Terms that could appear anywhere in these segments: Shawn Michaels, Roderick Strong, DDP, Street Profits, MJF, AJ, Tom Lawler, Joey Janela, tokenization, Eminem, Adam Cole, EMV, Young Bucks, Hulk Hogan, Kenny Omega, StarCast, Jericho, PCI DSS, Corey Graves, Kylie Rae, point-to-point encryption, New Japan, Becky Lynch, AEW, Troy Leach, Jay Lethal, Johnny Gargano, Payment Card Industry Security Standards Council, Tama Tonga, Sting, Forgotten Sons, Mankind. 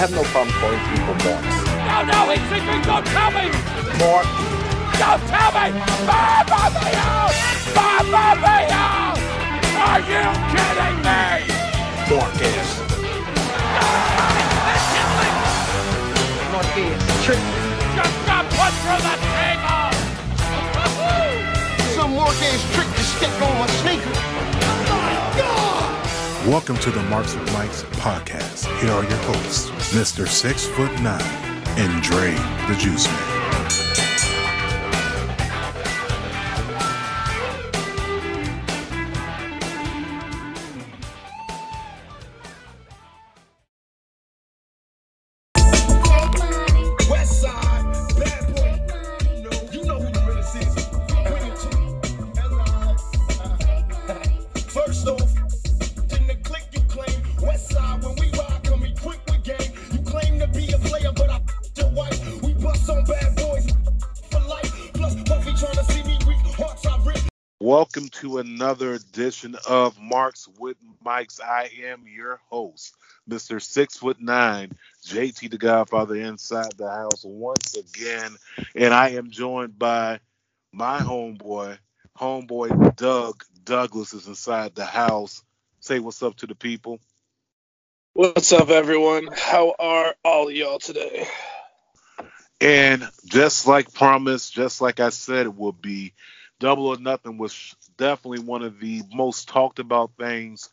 have no problem calling people Mark. No, no, it's thinking, don't tell me! Mark. Don't tell me! Mamma mia! Mamma mia! Are you kidding me? Marcus. Marcus. Just got put through the table! Some Marcus trick to stick on my sneaker. Oh my God! Welcome to the Marks with Mikes podcast. Here are your hosts, Mr. 6'9" and Dre the Juice Man. West Side, bad boy. You know who the real is. First off. Welcome to another edition of Marks with Mikes. I am your host, Mr. 6'9", JT the Godfather inside the house once again. And I am joined by my homeboy Doug Douglas is inside the house. Say what's up to the people. What's up, everyone? How are all of y'all today? And just like promised, just like I said, it will be Double or Nothing was definitely one of the most talked about things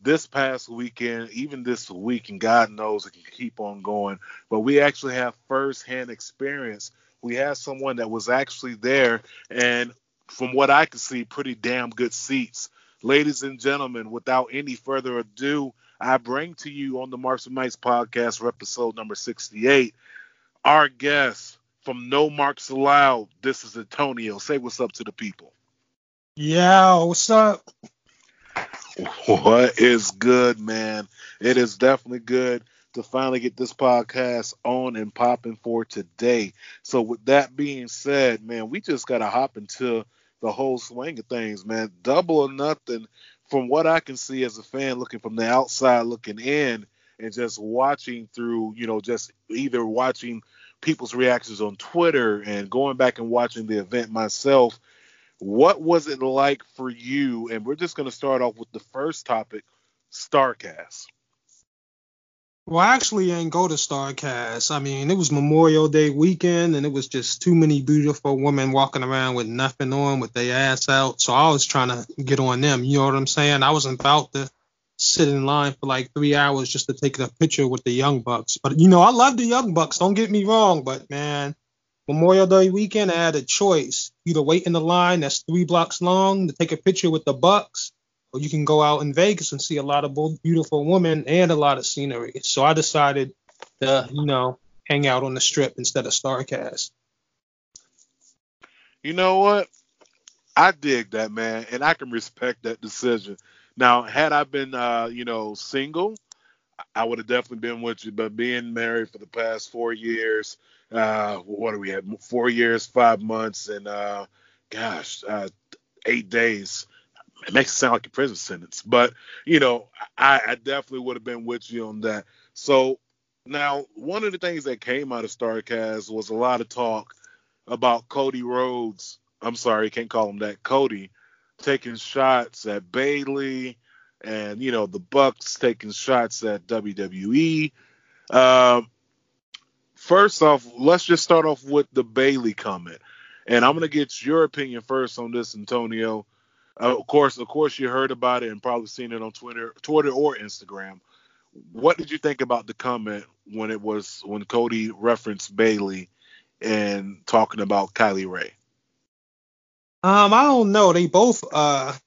this past weekend, even this week, and God knows it can keep on going. But we actually have firsthand experience. We have someone that was actually there, and from what I can see, pretty damn good seats. Ladies and gentlemen, without any further ado, I bring to you on the Marks and Mikes podcast for episode number 68, our guest, from No Marks Allowed, this is Antonio. Say what's up to the people. Yeah, what's up? What is good, man? It is definitely good to finally get this podcast on and popping for today. So with that being said, man, we just got to hop into the whole swing of things, man. Double or Nothing, from what I can see as a fan looking from the outside looking in and just watching through, just either watching people's reactions on Twitter and going back and watching the event myself, what was it like for you? And we're just going to start off with the first topic, StarCast. Well, I actually didn't go to StarCast. I mean, it was Memorial Day weekend, and it was just too many beautiful women walking around with nothing on, with their ass out. So I was trying to get on them. You know what I'm saying? I wasn't about to sit in line for like 3 hours just to take a picture with the Young Bucks. But, I love the Young Bucks. Don't get me wrong. But, man, Memorial Day weekend, I had a choice. Either wait in the line that's 3 blocks long to take a picture with the Bucks, or you can go out in Vegas and see a lot of beautiful women and a lot of scenery. So I decided to, hang out on the strip instead of StarCast. You know what? I dig that, man. And I can respect that decision. Now, had I been, single, I would have definitely been with you. But being married for the past 4 years, 4 years, 5 months, and 8 days. It makes it sound like a prison sentence. But, I definitely would have been with you on that. So now one of the things that came out of StarCast was a lot of talk about Cody Rhodes. I'm sorry, can't call him that. Cody taking shots at Bayley and, the Bucks taking shots at WWE. First off, let's just start off with the Bayley comment. And I'm going to get your opinion first on this, Antonio. Of course, you heard about it and probably seen it on Twitter or Instagram. What did you think about the comment when Cody referenced Bayley and talking about Kylie Rae? I don't know. They both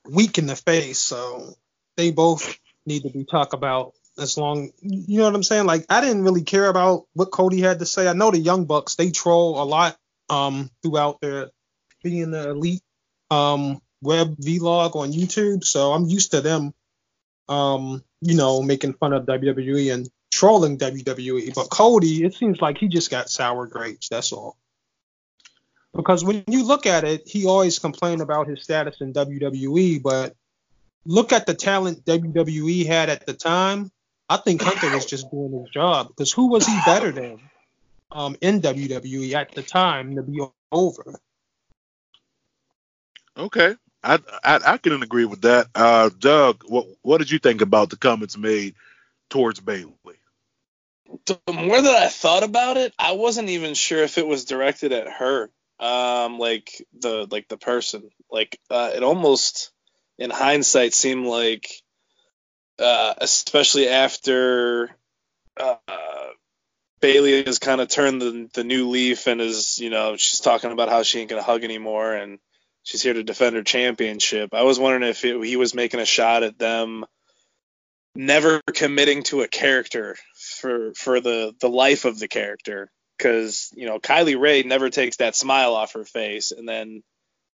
weak in the face, so they both need to be talked about as long. You know what I'm saying? Like, I didn't really care about what Cody had to say. I know the Young Bucks, they troll a lot throughout their being the elite web vlog on YouTube, so I'm used to them, making fun of WWE and trolling WWE. But Cody, it seems like he just got sour grapes, that's all. Because when you look at it, he always complained about his status in WWE, but look at the talent WWE had at the time I think Hunter was just doing his job, because who was he better than in WWE at the time to be over? Okay. I couldn't agree with that. Doug, what did you think about the comments made towards Bayley? The more that I thought about it, I wasn't even sure if it was directed at her, like the person. It almost, in hindsight, seemed like, especially after Bayley has kind of turned the new leaf and is, she's talking about how she ain't gonna hug anymore and she's here to defend her championship. I was wondering if he was making a shot at them never committing to a character for the life of the character, because Kylie Rae never takes that smile off her face, and then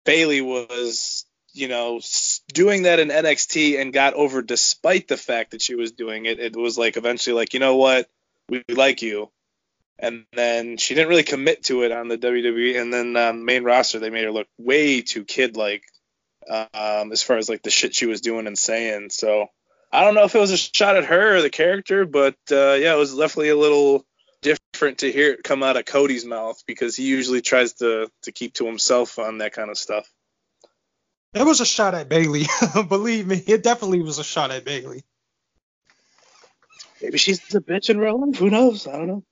Bayley was doing that in NXT and got over despite the fact that she was doing it. It was like eventually like, you know what, we like you, and then she didn't really commit to it on the WWE, and then main roster they made her look way too kid-like as far as like the shit she was doing and saying. So I don't know if it was a shot at her or the character, but it was definitely a little different to hear it come out of Cody's mouth, because he usually tries to keep to himself on that kind of stuff. It was a shot at Bayley. Believe me, it definitely was a shot at Bayley. Maybe she's a bitch in real life. Who knows? I don't know.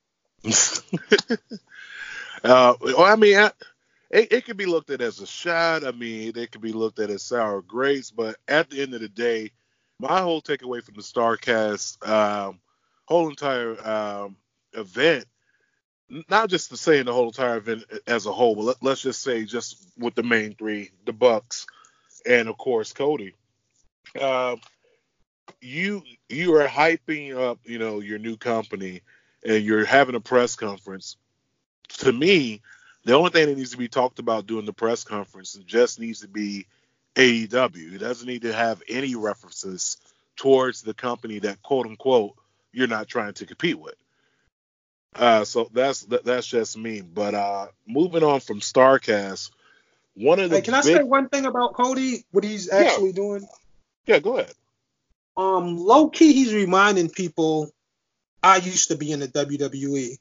It could be looked at as a shot. I mean, it could be looked at as sour grapes, but at the end of the day, my whole takeaway from the StarCast whole entire event, not just the saying the whole entire event as a whole, but let's just say just with the main three, the Bucks, and of course Cody, you are hyping up, your new company, and you're having a press conference. To me, the only thing that needs to be talked about during the press conference just needs to be AEW. It doesn't need to have any references towards the company that, quote unquote, you're not trying to compete with. So that's just me. But moving on from StarCast, can I say one thing about Cody? What he's actually doing? Yeah, go ahead. Low key, he's reminding people, I used to be in the WWE.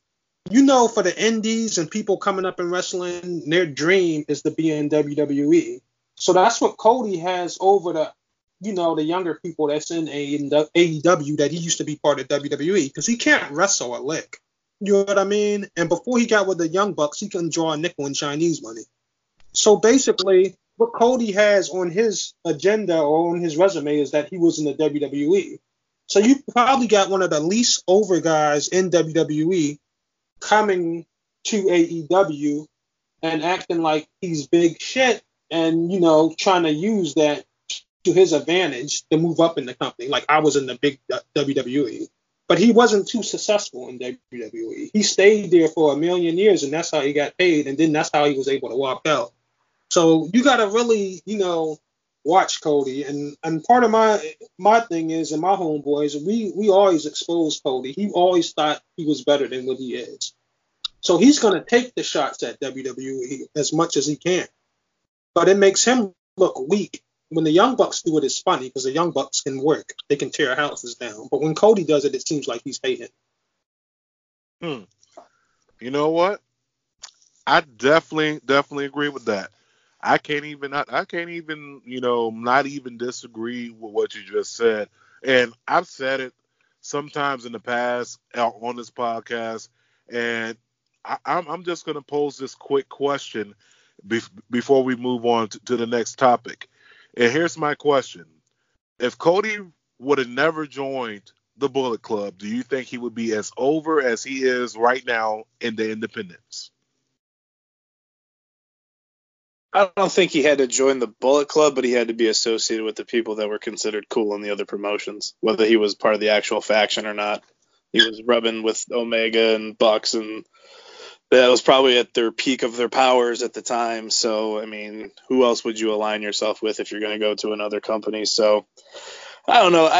For the indies and people coming up in wrestling, their dream is to be in WWE. So that's what Cody has over the, the younger people that's in AEW that he used to be part of WWE, because he can't wrestle a lick. You know what I mean? And before he got with the Young Bucks, he couldn't draw a nickel in Chinese money. So basically, what Cody has on his agenda or on his resume is that he was in the WWE. So you probably got one of the least over guys in WWE coming to AEW and acting like he's big shit, and, trying to use that to his advantage to move up in the company. Like, I was in the big WWE. But he wasn't too successful in WWE. He stayed there for a million years, and that's how he got paid, and then that's how he was able to walk out. So you got to really, watch Cody. And part of my thing is, and my homeboys, we always exposed Cody. He always thought he was better than what he is. So he's going to take the shots at WWE as much as he can. But it makes him look weak. When the Young Bucks do it, it's funny, because the Young Bucks can work. They can tear houses down. But when Cody does it, it seems like he's hating. You know what? I definitely agree with that. I can't even disagree with what you just said. And I've said it sometimes in the past out on this podcast. And I'm just going to pose this quick question before we move on to the next topic. And here's my question. If Cody would have never joined the Bullet Club, do you think he would be as over as he is right now in the independents? I don't think he had to join the Bullet Club, but he had to be associated with the people that were considered cool in the other promotions, whether he was part of the actual faction or not. He was rubbing with Omega and Bucks, and that was probably at their peak of their powers at the time. So, I mean, who else would you align yourself with if you're going to go to another company? So, I don't know.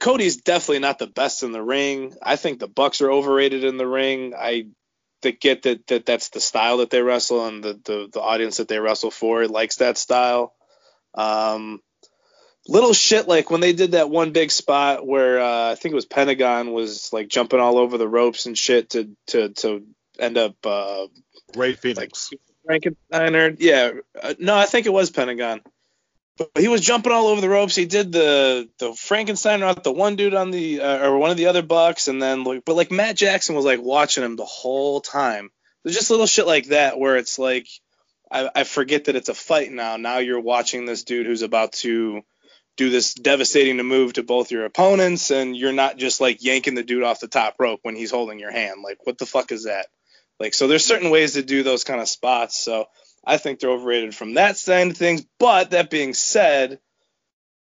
Cody's definitely not the best in the ring. I think the Bucks are overrated in the ring. I get that that's the style that they wrestle, and the audience that they wrestle for likes that style. Little shit like when they did that one big spot where I think it was Pentagon was like jumping all over the ropes and shit to end up Ray Phoenix, like, Frankensteiner. Yeah, no, I think it was Pentagon. But he was jumping all over the ropes. He did the Frankensteiner out the one dude on the or one of the other Bucks, and then but like Matt Jackson was like watching him the whole time. There's just little shit like that where it's like I forget that it's a fight now. Now you're watching this dude who's about to do this devastating move to both your opponents, and you're not just like yanking the dude off the top rope when he's holding your hand. Like, what the fuck is that? Like, so there's certain ways to do those kind of spots. So I think they're overrated from that side of things. But that being said,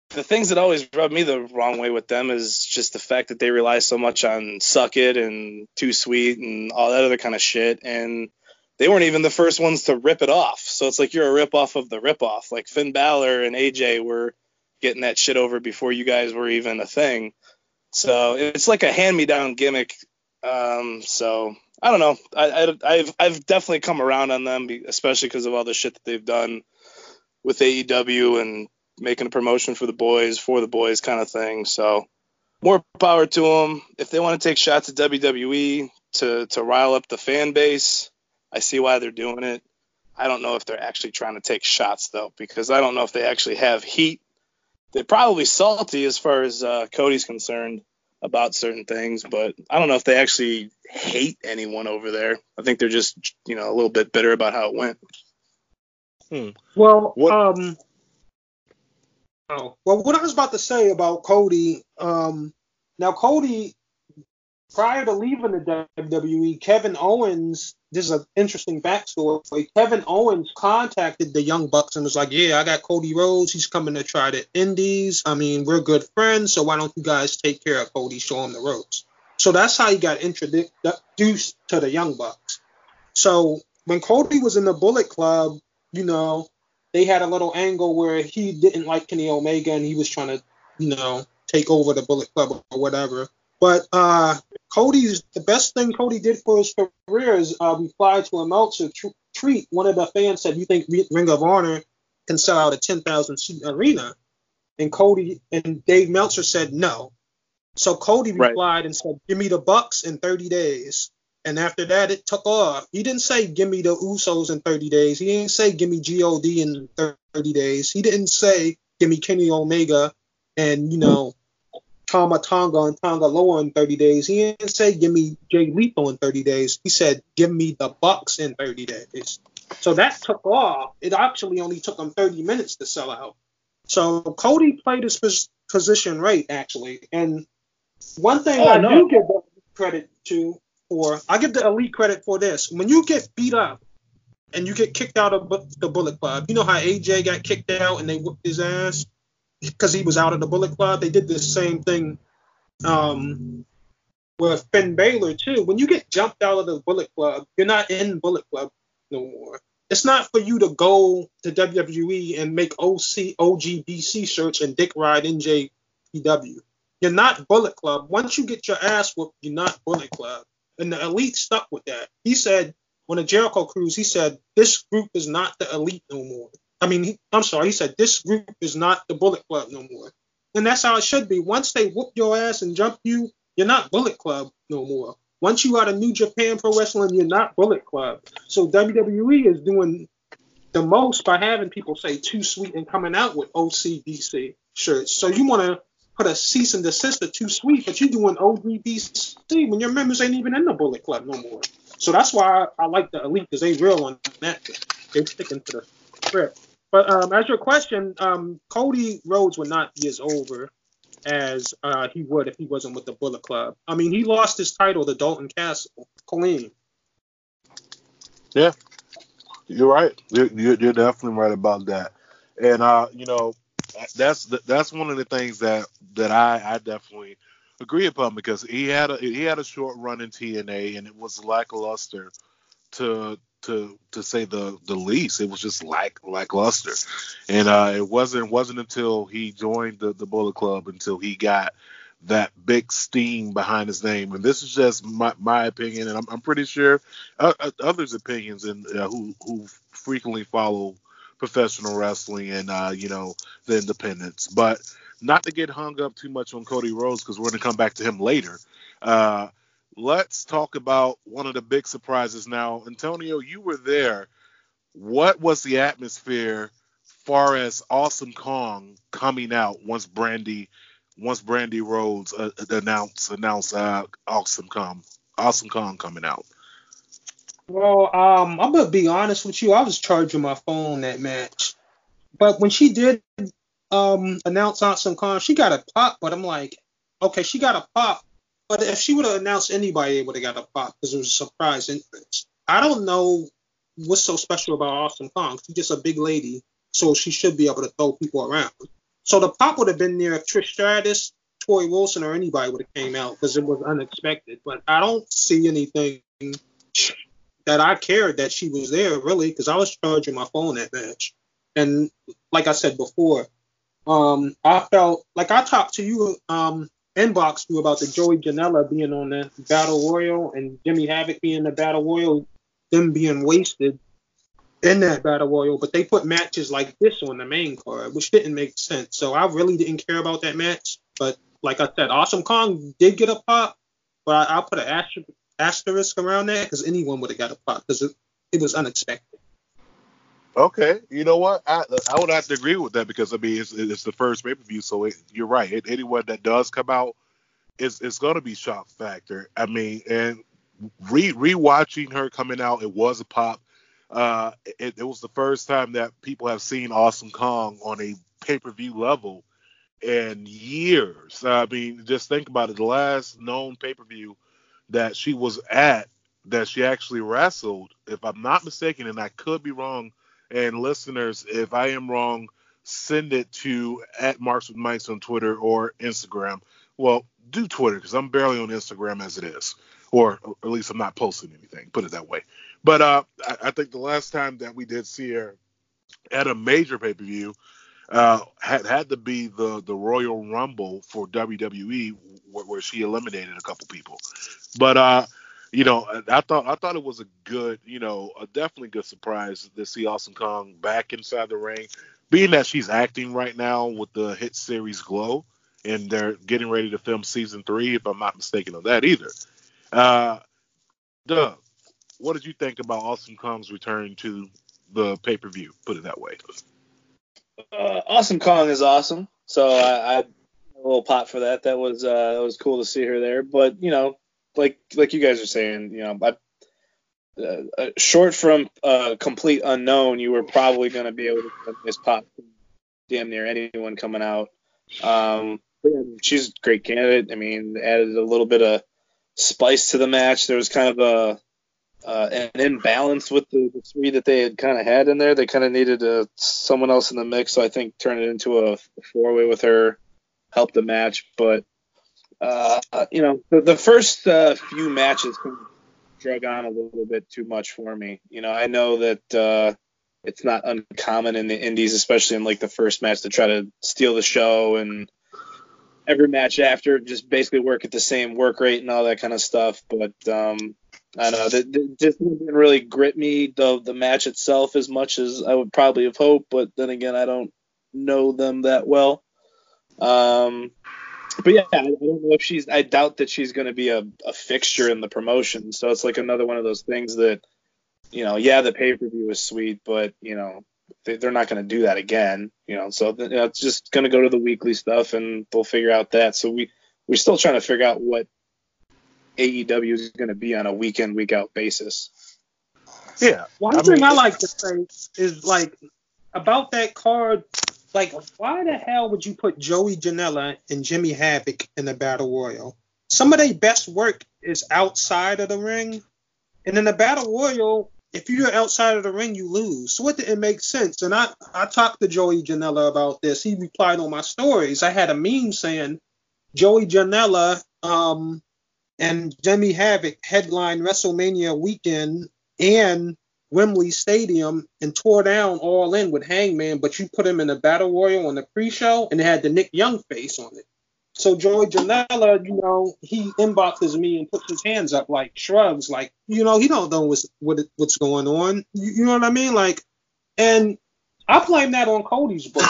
the things that always rub me the wrong way with them is just the fact that they rely so much on Suck It and Too Sweet and all that other kind of shit. And they weren't even the first ones to rip it off. So it's like you're a ripoff of the ripoff. Like Finn Balor and AJ were getting that shit over before you guys were even a thing. So it's like a hand-me-down gimmick. So I don't know. I've definitely come around on them, especially because of all the shit that they've done with AEW and making a promotion for the boys kind of thing. So more power to them. If they want to take shots at WWE to rile up the fan base, I see why they're doing it. I don't know if they're actually trying to take shots, though, because I don't know if they actually have heat. They're probably salty as far as Cody's concerned about certain things, but I don't know if they actually hate anyone over there. I think they're just, you know, a little bit bitter about how it went. Well, what I was about to say about Cody, now Cody, prior to leaving the WWE, Kevin Owens, this is an interesting backstory. Kevin Owens contacted the Young Bucks and was like, yeah, I got Cody Rhodes. He's coming to try the indies. I mean, we're good friends, so why don't you guys take care of Cody, show him the ropes? So that's how he got introduced to the Young Bucks. So when Cody was in the Bullet Club, you know, they had a little angle where he didn't like Kenny Omega and he was trying to, you know, take over the Bullet Club or whatever. But the best thing Cody did for his career is reply to a Meltzer tweet. One of the fans said, "You think Ring of Honor can sell out a 10,000 seat arena?" And Cody and Dave Meltzer said no. So Cody replied and said, "Give me the Bucks in 30 days." And after that, it took off. He didn't say, "Give me the Usos in 30 days." He didn't say, "Give me God in 30 days." He didn't say, "Give me Kenny Omega," and you know. Tama Tonga and Tonga Loa in 30 days. He didn't say, give me Jay Lethal in 30 days. He said, give me the Bucks in 30 days. So that took off. It actually only took him 30 minutes to sell out. So Cody played his position right, actually. And one thing do give the credit to, or I give the Elite credit for this. When you get beat up and you get kicked out of the Bullet Club, you know how AJ got kicked out and they whooped his ass? Because he was out of the Bullet Club, they did the same thing with Finn Balor too. When you get jumped out of the Bullet Club, you're not in Bullet Club no more. It's not for you to go to WWE and make OGBC shirts and dick ride NJPW. You're not Bullet Club. Once you get your ass whooped, you're not Bullet Club. And the Elite stuck with that. He said on a Jericho cruise, he said, this group is not the Elite no more. He said, this group is not the Bullet Club no more. And that's how it should be. Once they whoop your ass and jump you, you're not Bullet Club no more. Once you out of New Japan Pro Wrestling, you're not Bullet Club. So WWE is doing the most by having people say Too Sweet and coming out with OCBC shirts. So you want to put a cease and desist of Too Sweet, but you're doing OGBC when your members ain't even in the Bullet Club no more. So that's why I like the Elite, because they real on that. They're sticking to the script. But as your question, Cody Rhodes would not be as over as he would if he wasn't with the Bullet Club. I mean, he lost his title to Dalton Castle clean. Yeah, you're right. You're definitely right about that. And you know, that's one of the things that I definitely agree upon, because he had a short run in TNA and it was lackluster to say the least. It was just lackluster, and it wasn't until he joined the Bullet Club until he got that big steam behind his name. And this is just my opinion, and I'm pretty sure others' opinions and who frequently follow professional wrestling and, the independents. But not to get hung up too much on Cody Rhodes, because we're going to come back to him later. Let's talk about one of the big surprises now. Antonio, you were there. What was the atmosphere far as Awesome Kong coming out once Brandy Rhodes announced Awesome Kong coming out? Well, I'm going to be honest with you. I was charging my phone that match. But when she did announce Awesome Kong, she got a pop. But I'm like, okay, she got a pop. But if she would have announced anybody, it would have got a pop because it was a surprise entrance. I don't know what's so special about Awesome Kong. She's just a big lady, so she should be able to throw people around. So the pop would have been there if Trish Stratus, Tori Wilson, or anybody would have came out because it was unexpected. But I don't see anything that I cared that she was there, really, because I was charging my phone that match. And like I said before, I felt like I talked to you inbox you about the Joey Janela being on the Battle Royal and Jimmy Havoc being the Battle Royal, them being wasted in that Battle Royal, but they put matches like this on the main card, which didn't make sense. So I really didn't care about that match. But like I said, Awesome Kong did get a pop, but I put an asterisk around that because anyone would have got a pop because it was unexpected. Okay, you know what? I would have to agree with that because, I mean, it's the first pay-per-view, so you're right. Anyone that does come out, it's going to be shock factor. I mean, and rewatching her coming out, it was a pop. It was the first time that people have seen Awesome Kong on a pay-per-view level in years. I mean, just think about it. The last known pay-per-view that she was at, that she actually wrestled, if I'm not mistaken, and I could be wrong, and listeners, if I am wrong, send it to @MarksWithMikes on Twitter or Instagram. Well, do Twitter because I'm barely on Instagram as it is, or at least I'm not posting anything. Put it that way. But I think the last time that we did see her at a major pay-per-view had to be the Royal Rumble for WWE, where she eliminated a couple people. But I thought it was a good, a definitely good surprise to see Awesome Kong back inside the ring, being that she's acting right now with the hit series Glow, and they're getting ready to film season 3, if I'm not mistaken on that either. Doug, what did you think about Awesome Kong's return to the pay-per-view? Put it that way. Awesome Kong is awesome, so I a little pop for that. That was cool to see her there, but Like you guys are saying, short from complete unknown, you were probably going to be able to just pop damn near anyone coming out. She's a great candidate. I mean, added a little bit of spice to the match. There was kind of an imbalance with the three that they had kind of had in there. They kind of needed someone else in the mix, so I think turning it into a four-way with her helped the match, but the first few matches drug on a little bit too much for me. I know that it's not uncommon in the indies, especially in like the first match, to try to steal the show, and every match after just basically work at the same work rate and all that kind of stuff. But I don't know, that didn't really grip me, the match itself, as much as I would probably have hoped. But then again, I don't know them that well. But yeah, I don't know if I doubt that she's going to be a fixture in the promotion. So it's like another one of those things that, the pay-per-view is sweet, but, they're not going to do that again. It's just going to go to the weekly stuff, and they'll figure out that. So we're still trying to figure out what AEW is going to be on a week-in, week-out basis. Yeah. One thing I like to say is, like, about that card – like, why the hell would you put Joey Janela and Jimmy Havoc in the Battle Royal? Some of their best work is outside of the ring. And in the Battle Royal, if you're outside of the ring, you lose. So it didn't make sense. And I talked to Joey Janela about this. He replied on my stories. I had a meme saying, Joey Janela and Jimmy Havoc headlined WrestleMania weekend and Wembley Stadium and tore down All In with Hangman, but you put him in a Battle Royal on the pre-show and it had the Nick Young face on it. So Joey Janela, he inboxes me and puts his hands up, like shrugs, like, he don't know what's going on. You know what I mean? Like, and I blame that on Cody's book.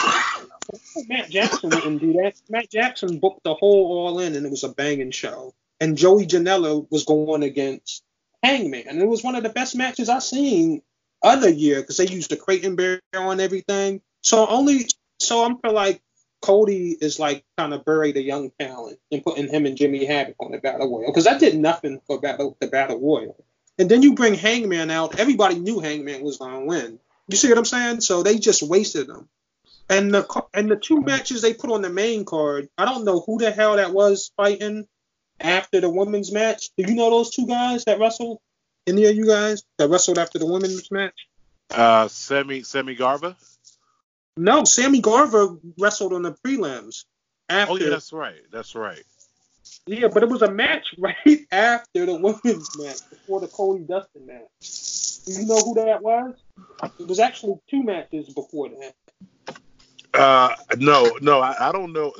Matt Jackson didn't do that. Matt Jackson booked the whole All In, and it was a banging show. And Joey Janela was going against Hangman, and it was one of the best matches I seen other year because they used the crate and barrier on everything. So I'm feel like Cody is like kind of buried a young talent and putting him and Jimmy Havoc on the Battle Royal because that did nothing for the Battle Royal. And then you bring Hangman out. Everybody knew Hangman was gonna win. You see what I'm saying? So they just wasted him. And the two matches they put on the main card, I don't know who the hell that was fighting after the women's match. Do you know those two guys that wrestled? Any of you guys that wrestled after the women's match? Sammy Guevara? No, Sammy Guevara wrestled on the prelims. After. Oh, yeah, that's right. That's right. Yeah, but it was a match right after the women's match, before the Cody Dustin match. Do you know who that was? It was actually two matches before that. No, I don't know.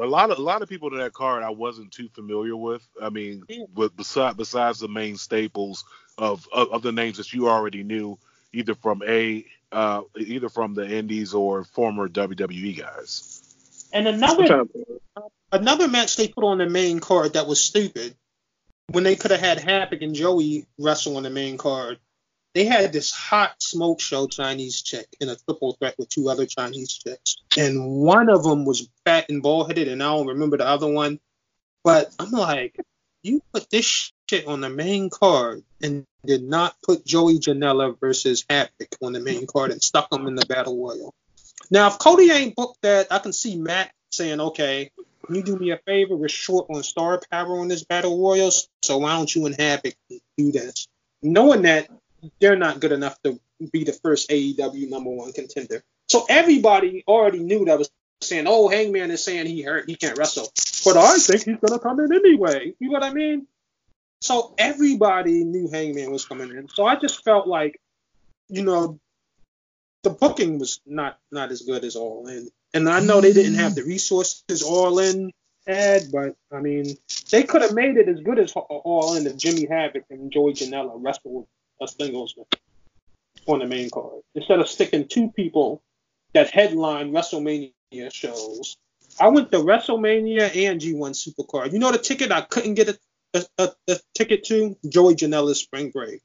A lot of people in that card I wasn't too familiar with. I mean, besides the main staples of the names that you already knew, either from the Indies or former WWE guys. And another match they put on the main card that was stupid, when they could have had Havoc and Joey wrestle on the main card. They had this hot smoke show Chinese chick in a triple threat with two other Chinese chicks. And one of them was fat and bald-headed, and I don't remember the other one. But I'm like, you put this shit on the main card and did not put Joey Janela versus Havoc on the main card and stuck them in the Battle Royal. Now, if Cody ain't booked that, I can see Matt saying, okay, can you do me a favor? We're short on star power on this Battle Royal, so why don't you and Havoc do this? Knowing that, they're not good enough to be the first AEW number one contender. So everybody already knew that was saying, oh, Hangman is saying he hurt, he can't wrestle. But I think he's going to come in anyway. You know what I mean? So everybody knew Hangman was coming in. So I just felt like, you know, the booking was not as good as All In. And I know they didn't have the resources All In had, but, I mean, they could have made it as good as All In if Jimmy Havoc and Joey Janela wrestled a singles match on the main card instead of sticking two people that headline WrestleMania shows. I went to WrestleMania and G1 Supercard. You know the ticket I couldn't get a ticket to? Joey Janela's Spring Break.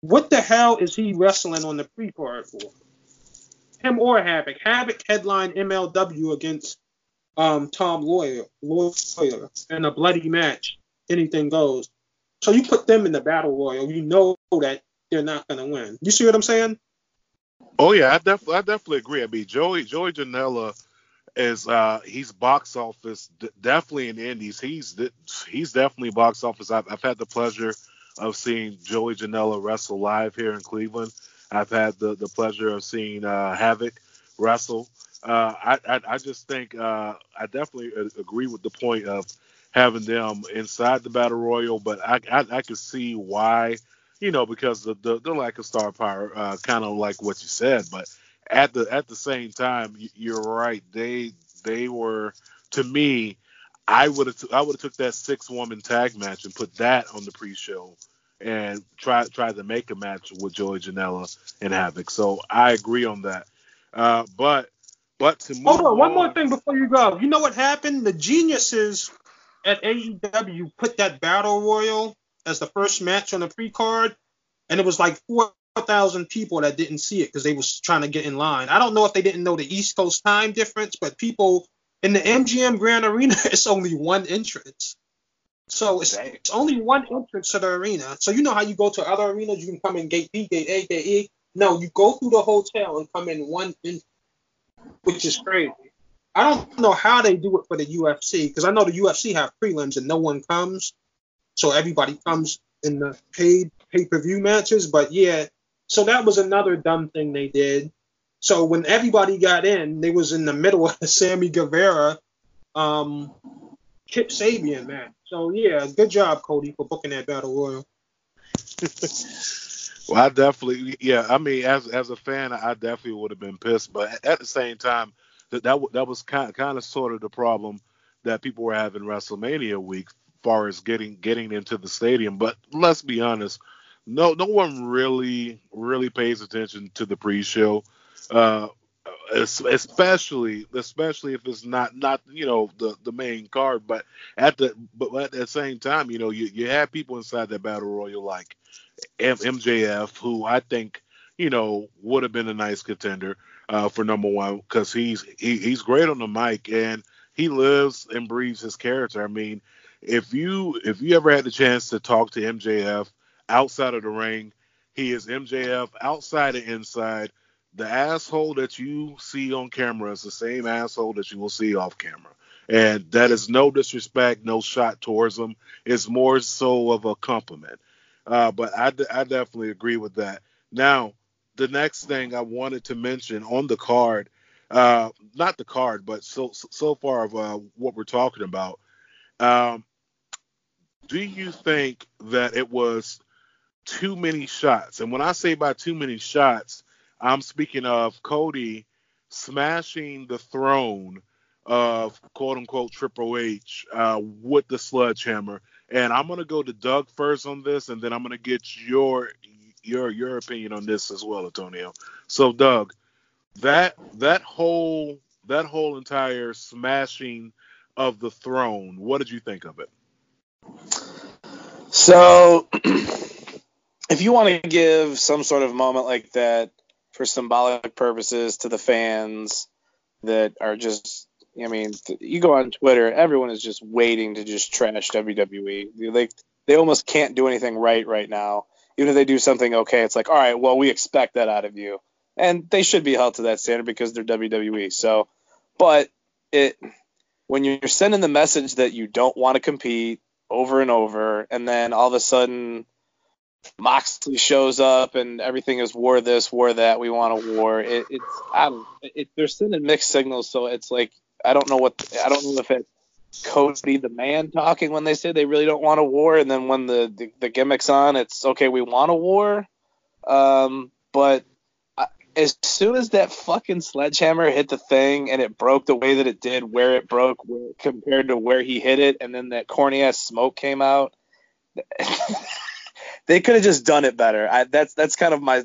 What the hell is he wrestling on the pre-card for? Him or Havoc? Havoc headlined MLW against Tom Lawler in a bloody match. Anything goes. So you put them in the Battle Royal. You know that they're not going to win. You see what I'm saying? Oh, yeah, I definitely agree. I mean, Joey Janela is he's box office, definitely in the Indies. He's definitely box office. I've had the pleasure of seeing Joey Janela wrestle live here in Cleveland. I've had the pleasure of seeing Havoc wrestle. I just think I definitely agree with the point of having them inside the Battle Royal, but I could see why. You know, because the lack of star power, kind of like what you said, but at the same time, you're right. They were, to me, I would have took that 6-woman tag match and put that on the pre-show and try to make a match with Joey Janela and Havoc. So I agree on that. But to move on, one more thing before you go. You know what happened? The geniuses at AEW put that Battle Royal as the first match on the pre-card, and it was like 4,000 people that didn't see it because they was trying to get in line. I don't know if they didn't know the East Coast time difference, but people in the MGM Grand Arena, it's only one entrance. So it's only one entrance to the arena. So you know how you go to other arenas, you can come in Gate B, Gate A, Gate E. No, you go through the hotel and come in one entrance, which is crazy. I don't know how they do it for the UFC because I know the UFC have prelims and no one comes. So everybody comes in the paid pay-per-view matches. But, yeah, so that was another dumb thing they did. So when everybody got in, they was in the middle of the Sammy Guevara, Kip Sabian match. So, yeah, good job, Cody, for booking that Battle Royal. Well, I definitely – yeah, I mean, as a fan, I definitely would have been pissed. But at the same time, that was kind of sort of the problem that people were having WrestleMania week. Far as getting into the stadium, but let's be honest, no one really pays attention to the pre-show. especially if it's not you know the main card, but at the same time, you know, you have people inside that battle royal like MJF, who I think, you know, would have been a nice contender for number one, because he's great on the mic and he lives and breathes his character. I mean, if you ever had the chance to talk to MJF outside of the ring, he is MJF outside and inside. The asshole that you see on camera is the same asshole that you will see off camera. And that is no disrespect, no shot towards him. It's more so of a compliment. But I definitely agree with that. Now, the next thing I wanted to mention on the card, not the card, but so far of what we're talking about, do you think that it was too many shots? And when I say by too many shots, I'm speaking of Cody smashing the throne of quote-unquote Triple H with the sledgehammer. And I'm going to go to Doug first on this, and then I'm going to get your opinion on this as well, Antonio. So, Doug, that whole entire smashing of the throne, what did you think of it? So, if you want to give some sort of moment like that for symbolic purposes to the fans that are just, I mean, you go on Twitter, everyone is just waiting to just trash WWE. They almost can't do anything right now. Even if they do something okay, it's like, all right, well, we expect that out of you. And they should be held to that standard because they're WWE. So, but when you're sending the message that you don't want to compete over and over, and then all of a sudden Moxley shows up and everything is war this, war that, we want a war. They're sending mixed signals, so it's like I don't know if it's Cody the man talking when they say they really don't want a war, and then when the gimmick's on, it's okay, we want a war. But as soon as that fucking sledgehammer hit the thing and it broke the way that it did, where it broke compared to where he hit it, and then that corny ass smoke came out. They could have just done it better. That's kind of my,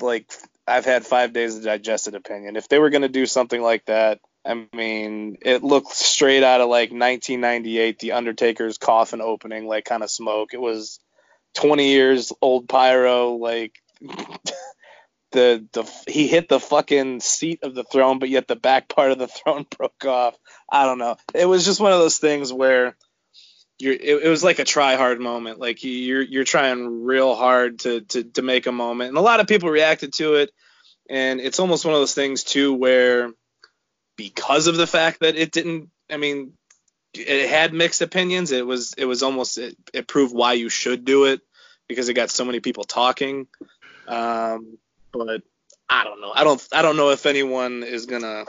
like, I've had 5 days of digested opinion. If they were going to do something like that, I mean, it looked straight out of, like, 1998, The Undertaker's coffin opening, like, kind of smoke. It was 20 years old pyro, like, he hit the fucking seat of the throne, but yet the back part of the throne broke off. I don't know. It was just one of those things where it was like a try-hard moment. Like you're trying real hard to make a moment, and a lot of people reacted to it. And it's almost one of those things too, where because of the fact that it didn't, I mean, it had mixed opinions. It was almost it proved why you should do it, because it got so many people talking. But I don't know. I don't know if anyone is gonna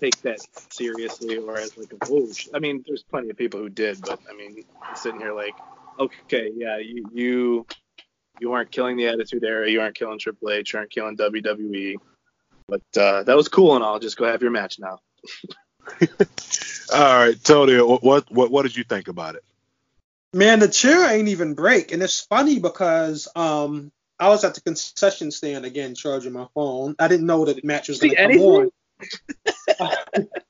take that seriously or as like a bullshit. I mean, there's plenty of people who did, but I mean, sitting here like, okay, yeah, you aren't killing the Attitude Era, you aren't killing Triple H, you aren't killing WWE, but that was cool and all. Just go have your match now. All right, Tony, what did you think about it? Man, the chair ain't even break, and it's funny because I was at the concession stand again charging my phone. I didn't know that the match was going to come on.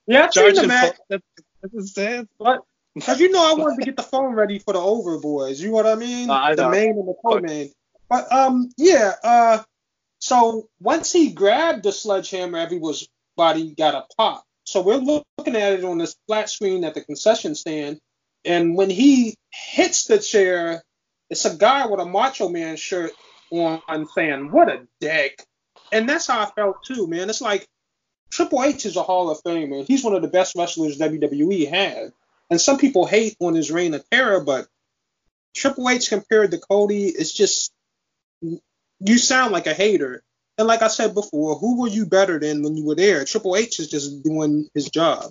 Yeah, I've seen the match. That's sad. But because you know, I wanted to get the phone ready for the Overboards. You know what I mean? The main and the co-main. But so once he grabbed the sledgehammer, everybody got a pop. So we're looking at it on this flat screen at the concession stand, and when he hits the chair, it's a guy with a Macho Man shirt on saying, "What a dick!" And that's how I felt too, man. It's like, Triple H is a Hall of Famer. He's one of the best wrestlers WWE had. And some people hate on his reign of terror, but Triple H compared to Cody, it's just, you sound like a hater. And like I said before, who were you better than when you were there? Triple H is just doing his job.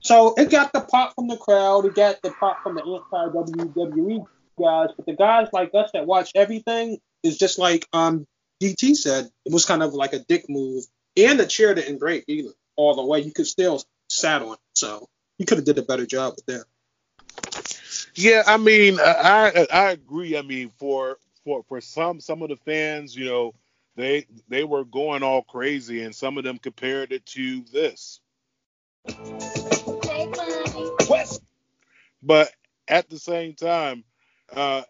So it got the pop from the crowd. It got the pop from the anti-WWE guys. But the guys like us that watch everything is just like DT said, it was kind of like a dick move. And the chair didn't break either all the way. You could still sat on it. So you could have did a better job with that. Yeah, I mean, I agree. I mean, for some of the fans, you know, they were going all crazy, and some of them compared it to this. But at the same time, at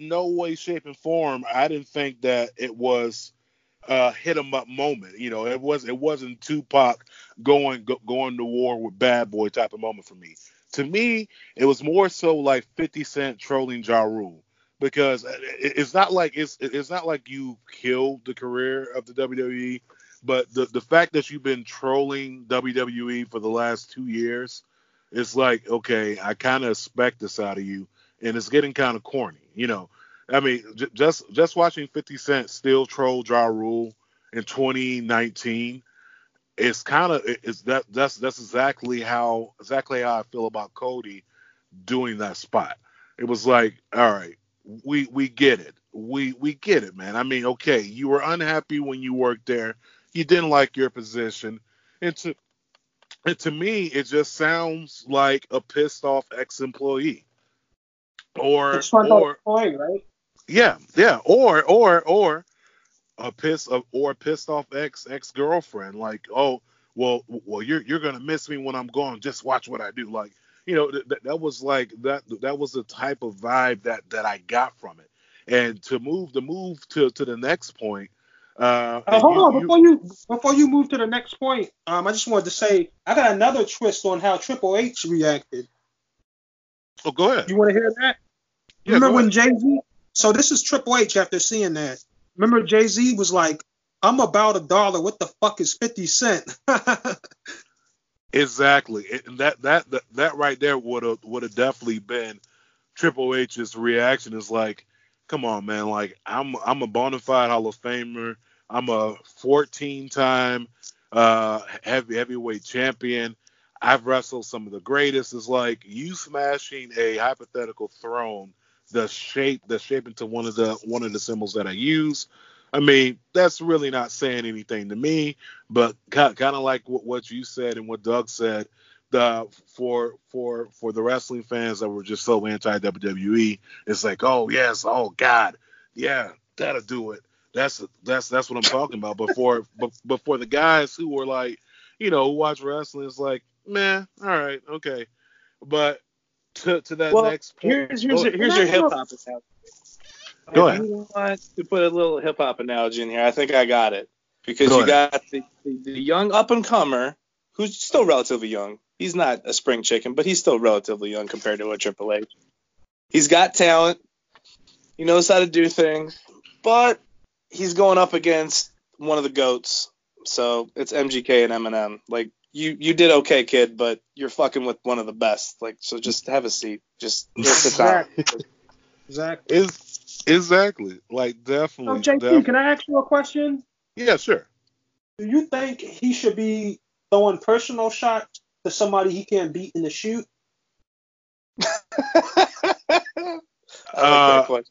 no way, shape, and form, I didn't think that it was a hit 'em up moment. You know, it wasn't Tupac going to war with Bad Boy type of moment for me. To me, it was more so like 50 Cent trolling Ja Rule, because it's not like you killed the career of the WWE, but the fact that you've been trolling WWE for the last 2 years, it's like, okay, I kind of expect this out of you, and it's getting kind of corny, you know. I mean, just watching 50 Cent still troll Ja Rule in 2019. That's exactly how I feel about Cody doing that spot. It was like, all right, we get it. We get it, man. I mean, okay, you were unhappy when you worked there. You didn't like your position. And to me, it just sounds like a pissed off ex-employee. Or right? Yeah. Or a pissed off ex-girlfriend, like, oh, well, you're gonna miss me when I'm gone. Just watch what I do, like, you know. That was the type of vibe that I got from it. And to move to the next point. Hold on, before you move to the next point, I just wanted to say I got another twist on how Triple H reacted. Oh, go ahead. You want to hear that? Yeah, remember when Jay-Z? So this is Triple H after seeing that. Remember, Jay-Z was like, I'm about $1. What the fuck is 50 Cent? Exactly. That right there would have definitely been Triple H's reaction, is like, come on, man. Like, I'm a bona fide Hall of Famer. I'm a 14-time heavyweight champion. I've wrestled some of the greatest. It's like you smashing a hypothetical throne the shape into one of the symbols that I use. I mean, that's really not saying anything to me, but kind of like what you said and what Doug said, for the wrestling fans that were just so anti-WWE, it's like, oh yes, oh God, yeah, that'll do it. That's what I'm talking about. But for the guys who were like, you know, who watch wrestling, it's like, man, all right, okay. But to that next point. Here's your hip hop analogy. Go ahead. You want to put a little hip hop analogy in here? I think I got it. Because got the young up and comer who's still relatively young. He's not a spring chicken, but he's still relatively young compared to a Triple H. He's got talent. He knows how to do things, but he's going up against one of the GOATs. So it's MGK and Eminem. Like, you did okay, kid, but you're fucking with one of the best. Like, so just have a seat. Just sit down. Exactly. Exactly. Like, definitely. So, JT, can I ask you a question? Yeah, sure. Do you think he should be throwing personal shots to somebody he can't beat in the shoot? I like that question.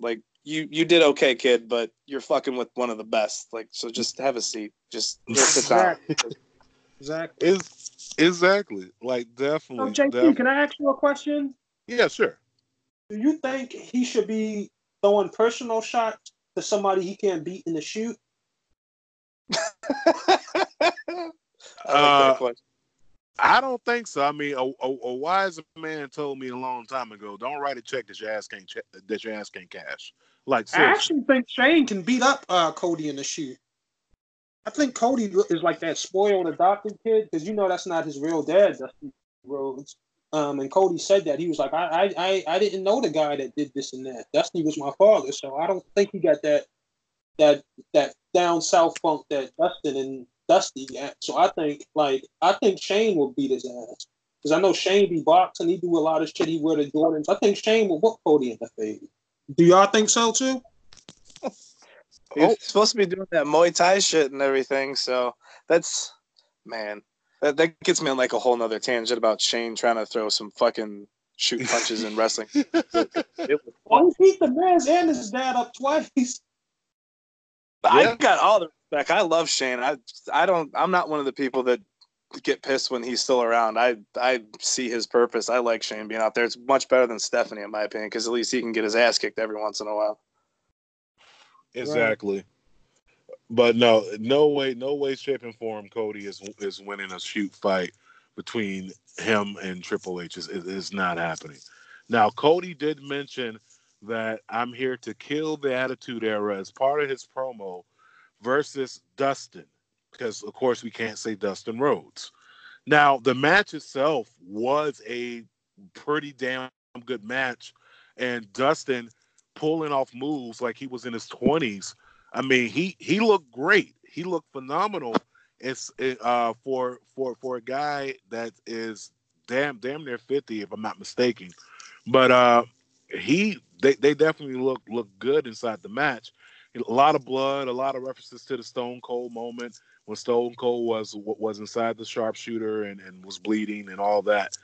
Like, you did okay, kid, but you're fucking with one of the best. Like, so just have a seat. Just sit down. Exactly. Exactly. Like, definitely. So, JT, can I ask you a question? Yeah, sure. Do you think he should be throwing personal shots to somebody he can't beat in the shoot? I like that question. I don't think so. I mean, a wise man told me a long time ago, don't write a check that your ass can't cash. Like, seriously. I actually think Shane can beat up Cody in the shoot. I think Cody is like that spoiled adopted kid, because you know that's not his real dad, Dusty Rhodes. And Cody said that. He was like, I didn't know the guy that did this and that. Dusty was my father, so I don't think he got that down south funk that Dustin and Dusty, yeah. So I think Shane will beat his ass, because I know Shane be boxing. He do a lot of shit. He wear the Jordans. I think Shane will whoop Cody in the face. Do y'all think so too? He's supposed to be doing that Muay Thai shit and everything, so that's, man, that gets me on like a whole nother tangent about Shane trying to throw some fucking shoot punches in wrestling. Well, he beat the man's and his dad up twice. Yeah. I got all the respect. I love Shane. I'm not one of the people that get pissed when he's still around. I see his purpose. I like Shane being out there. It's much better than Stephanie, in my opinion, because at least he can get his ass kicked every once in a while. Exactly. Right. But no way, shape, and form, Cody is winning a shoot fight between him and Triple H. Is not happening. Now, Cody did mention that I'm here to kill the Attitude Era as part of his promo versus Dustin, because, of course, we can't say Dustin Rhodes. Now, the match itself was a pretty damn good match, and Dustin pulling off moves like he was in his 20s. I mean, he looked great. He looked phenomenal. It's for a guy that is damn near 50, if I'm not mistaken. But they definitely look good inside the match. A lot of blood, a lot of references to the Stone Cold moment when Stone Cold was inside the sharpshooter and was bleeding and all that.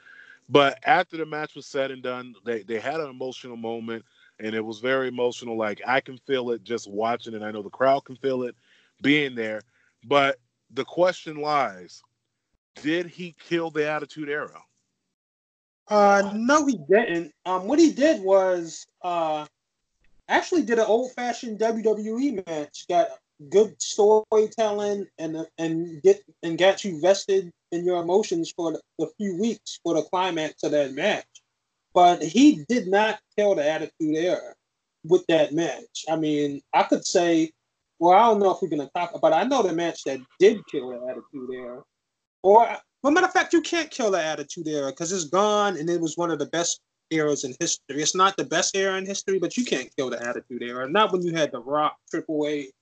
But after the match was said and done, they had an emotional moment. And it was very emotional. Like, I can feel it just watching it. I know the crowd can feel it being there. But the question lies, did he kill the Attitude Era? No, he didn't. What he did was actually did an old-fashioned WWE match. Got good storytelling and got you vested in your emotions for the few weeks for the climax of that match. But he did not kill the Attitude Era with that match. I mean, I could say, well, I don't know if we're going to talk about it. I know the match that did kill the Attitude Era. Well, matter of fact, you can't kill the Attitude Era because it's gone and it was one of the best eras in history. It's not the best era in history, but you can't kill the Attitude Era. Not when you had The Rock, Triple H,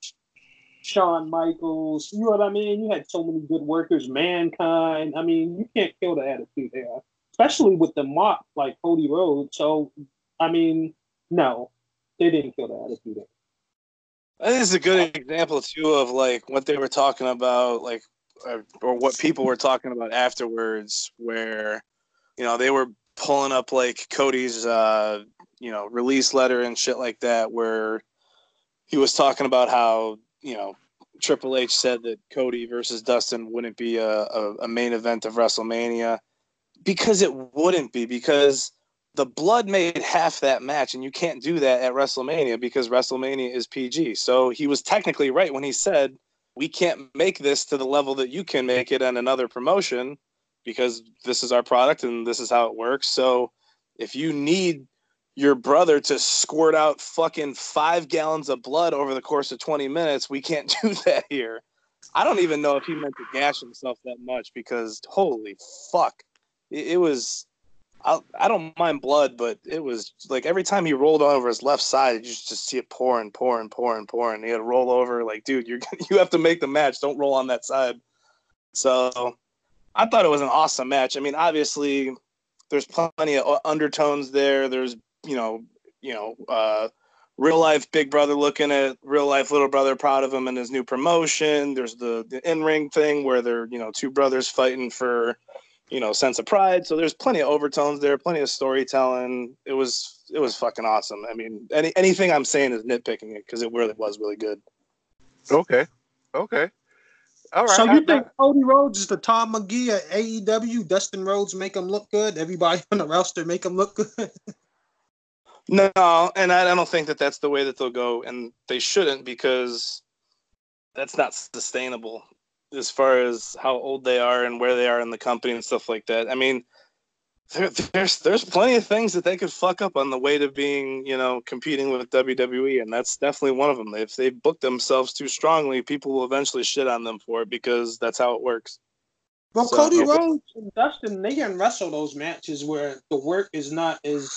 Shawn Michaels. You know what I mean? You had so many good workers, Mankind. I mean, you can't kill the Attitude Era. Especially with the mop like Cody Rhodes. So, I mean, no, they didn't kill the Attitude Era. I think it's a good example, too, of like what they were talking about, like, or what people were talking about afterwards, where, you know, they were pulling up like Cody's, you know, release letter and shit like that, where he was talking about how, you know, Triple H said that Cody versus Dustin wouldn't be a main event of WrestleMania. Because it wouldn't be, because the blood made half that match, and you can't do that at WrestleMania because WrestleMania is PG. So he was technically right when he said, we can't make this to the level that you can make it on another promotion because this is our product and this is how it works. So if you need your brother to squirt out fucking 5 gallons of blood over the course of 20 minutes, we can't do that here. I don't even know if he meant to gash himself that much because holy fuck. It was, I don't mind blood, but it was like every time he rolled over his left side, you just see it pouring. He had to roll over. Like, dude, you have to make the match. Don't roll on that side. So I thought it was an awesome match. I mean, obviously, there's plenty of undertones there. There's, you know, real life big brother looking at real life little brother, proud of him and his new promotion. There's the in-ring thing where they're, you know, two brothers fighting for, you know, sense of pride. So there's plenty of overtones there, plenty of storytelling. It was fucking awesome. I mean, anything I'm saying is nitpicking it because it really was really good. Okay. All right. So you think Cody Rhodes is the Tom McGee at AEW? Dustin Rhodes make him look good? Everybody on the roster make him look good? No, and I don't think that that's the way that they'll go, and they shouldn't because that's not sustainable. As far as how old they are and where they are in the company and stuff like that. I mean, there's plenty of things that they could fuck up on the way to being, you know, competing with WWE, and that's definitely one of them. If they book themselves too strongly, people will eventually shit on them for it because that's how it works. Well, so, Cody Rhodes and Dustin, they can wrestle those matches where the work is not as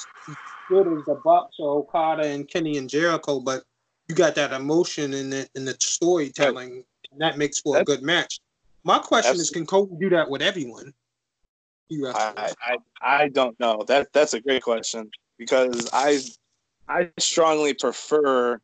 good as the Bucks or Okada and Kenny and Jericho, but you got that emotion in the storytelling. Right. And that makes for a good match. My question is, can Cody do that with everyone? I don't know. That's a great question because I strongly prefer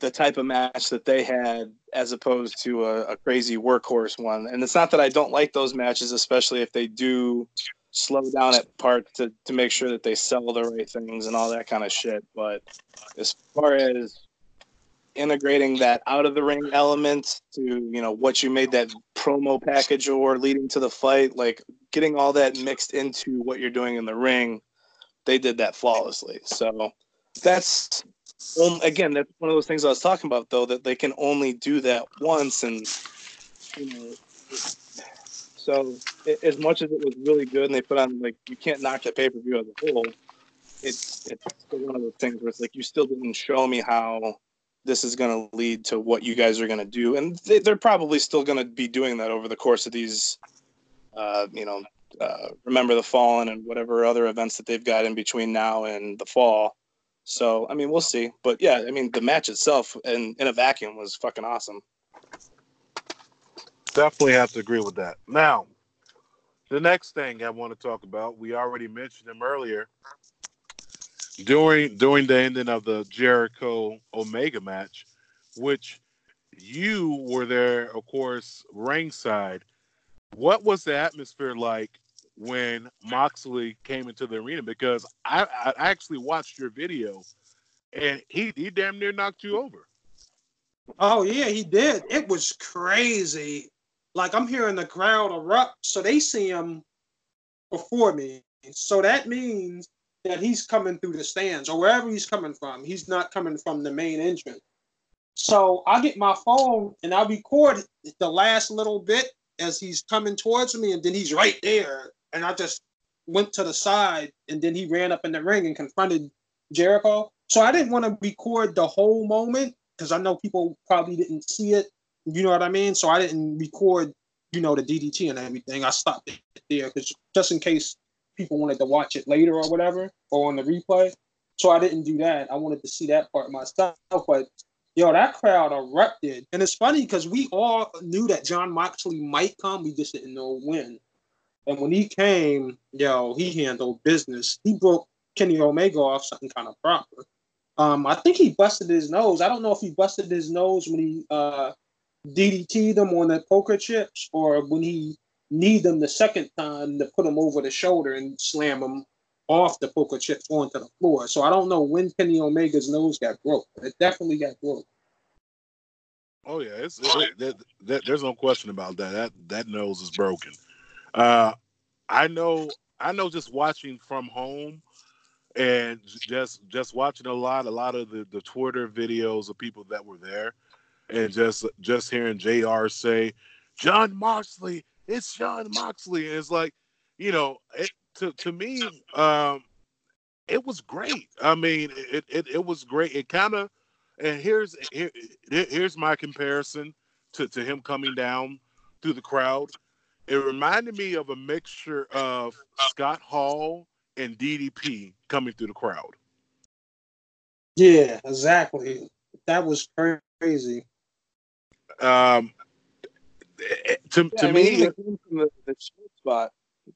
the type of match that they had as opposed to a crazy workhorse one. And it's not that I don't like those matches, especially if they do slow down at parts to make sure that they sell the right things and all that kind of shit. But as far as integrating that out of the ring element to, you know, what you made that promo package or leading to the fight, like getting all that mixed into what you're doing in the ring, they did that flawlessly. So that's, again, that's one of those things I was talking about, though, that they can only do that once. And, you know, so as much as it was really good and they put on, like, you can't knock the pay-per-view as a whole, it's still one of those things where it's like, you still didn't show me how this is going to lead to what you guys are going to do. And they're probably still going to be doing that over the course of these, Remember the Fallen and whatever other events that they've got in between now and the fall. So, I mean, we'll see. But, yeah, I mean, the match itself in a vacuum was fucking awesome. Definitely have to agree with that. Now, the next thing I want to talk about, we already mentioned him earlier. During the ending of the Jericho-Omega match, which you were there, of course, ringside. What was the atmosphere like when Moxley came into the arena? Because I actually watched your video, and he damn near knocked you over. Oh, yeah, he did. It was crazy. Like, I'm hearing the crowd erupt, so they see him before me. So that means that he's coming through the stands or wherever he's coming from. He's not coming from the main entrance. So I get my phone, and I record the last little bit as he's coming towards me, and then he's right there. And I just went to the side, and then he ran up in the ring and confronted Jericho. So I didn't want to record the whole moment because I know people probably didn't see it. You know what I mean? So I didn't record, you know, the DDT and everything. I stopped it there because just in case people wanted to watch it later or whatever, or on the replay. So I didn't do that. I wanted to see that part myself. But yo, that crowd erupted. And it's funny because we all knew that Jon Moxley might come. We just didn't know when. And when he came, yo, he handled business. He broke Kenny Omega off something kind of proper. I think he busted his nose. I don't know if he busted his nose when he DDT'd him on the poker chips or when he kneed him the second time to put him over the shoulder and slam him off the poker chips onto the floor. So I don't know when Kenny Omega's nose got broke. It definitely got broke. Oh, yeah. There's no question about that. That nose is broken. I know just watching from home and just watching a lot of the Twitter videos of people that were there and just hearing JR say, Jon Moxley, it's Jon Moxley. And it's like, you know, to me, it was great. I mean, it was great. It kind of, and here's my comparison to him coming down through the crowd. It reminded me of a mixture of Scott Hall and DDP coming through the crowd. Yeah, exactly. That was crazy. To me, from the spot.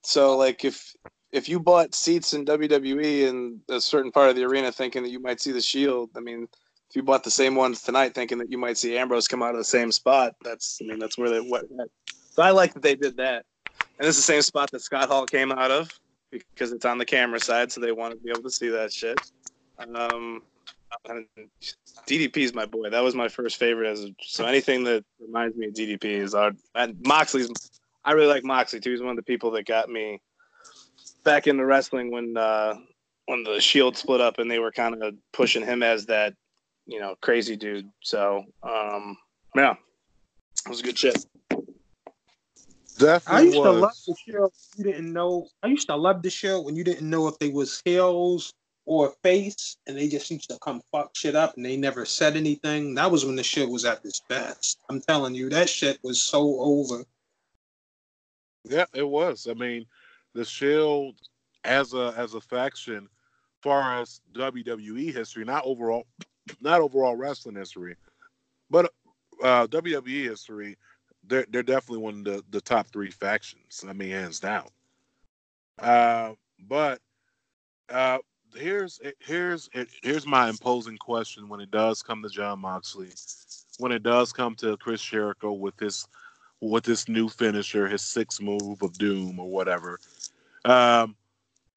So, like, if you bought seats in WWE in a certain part of the arena thinking that you might see the Shield, I mean, if you bought the same ones tonight thinking that you might see Ambrose come out of the same spot, that's where they went. So I like that they did that. And it's the same spot that Scott Hall came out of because it's on the camera side, so they wanted to be able to see that shit. DDP's my boy. That was my first favorite. So anything that reminds me of DDP is our... And Moxley's... I really like Moxley, too. He's one of the people that got me back into wrestling when the Shield split up and they were kind of pushing him as that, you know, crazy dude. So, yeah, it was good shit. Definitely I used to love the Shield. You didn't know. I used to love the Shield when you didn't know if they was heels or face, and they just used to come fuck shit up, and they never said anything. That was when the shit was at its best. I'm telling you, that shit was so over. Yeah, it was. I mean, the Shield as a faction, far as WWE history, not overall wrestling history, but WWE history, they're definitely one of the top three factions. I mean, hands down. But here's my imposing question when it does come to Jon Moxley, when it does come to Chris Jericho with this new finisher, his sixth move of doom or whatever,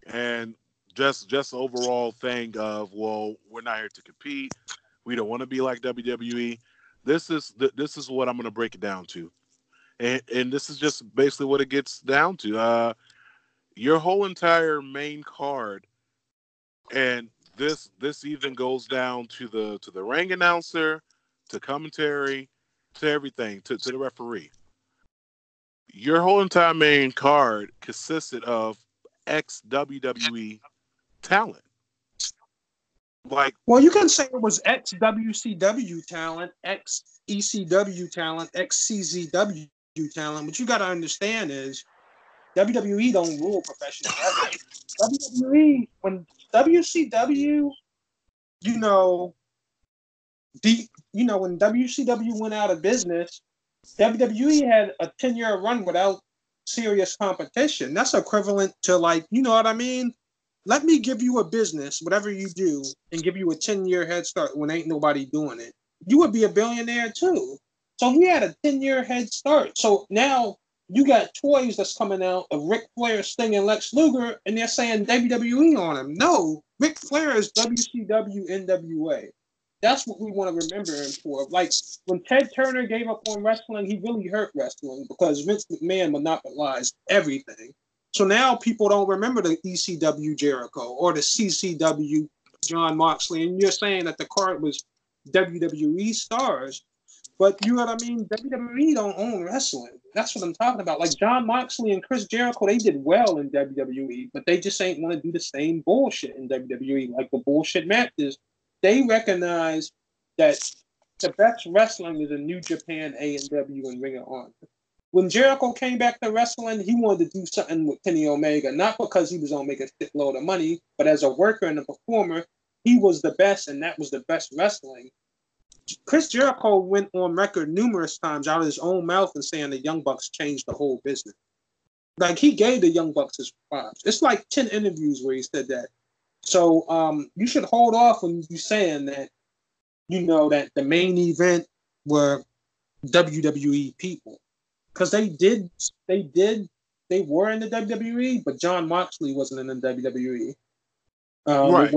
and just the overall thing of, well, we're not here to compete, we don't want to be like WWE. This is what I'm going to break it down to, and this is just basically what it gets down to. Your whole entire main card. And this even goes down to the ring announcer, to commentary, to everything, to the referee. Your whole entire main card consisted of ex-WWE talent. Like, well, you can say it was ex-WCW talent, ex-ECW talent, ex-CZW talent. What you got to understand is WWE don't rule professional wrestling. WWE, when WCW, when WCW went out of business, WWE had a 10-year run without serious competition. That's equivalent to, like, you know what I mean? Let me give you a business, whatever you do, and give you a 10-year head start when ain't nobody doing it. You would be a billionaire too. So he had a 10-year head start. So now you got toys that's coming out of Ric Flair, Sting, and Lex Luger, and they're saying WWE on him. No, Ric Flair is WCW NWA. That's what we want to remember him for. Like, when Ted Turner gave up on wrestling, he really hurt wrestling because Vince McMahon monopolized everything. So now people don't remember the ECW Jericho or the CCW Jon Moxley. And you're saying that the card was WWE stars. But you know what I mean? WWE don't own wrestling. That's what I'm talking about. Like, Jon Moxley and Chris Jericho, they did well in WWE, but they just ain't want to do the same bullshit in WWE, like the bullshit matches. They recognize that the best wrestling is in New Japan, AEW, and Ring of Honor. When Jericho came back to wrestling, he wanted to do something with Kenny Omega, not because he was going to make a shitload of money, but as a worker and a performer, he was the best, and that was the best wrestling. Chris Jericho went on record numerous times out of his own mouth and saying the Young Bucks changed the whole business. Like, he gave the Young Bucks his props. It's like 10 interviews where he said that. So you should hold off when you saying that, you know, that the main event were WWE people. Because they were in the WWE, but Jon Moxley wasn't in the WWE. Right.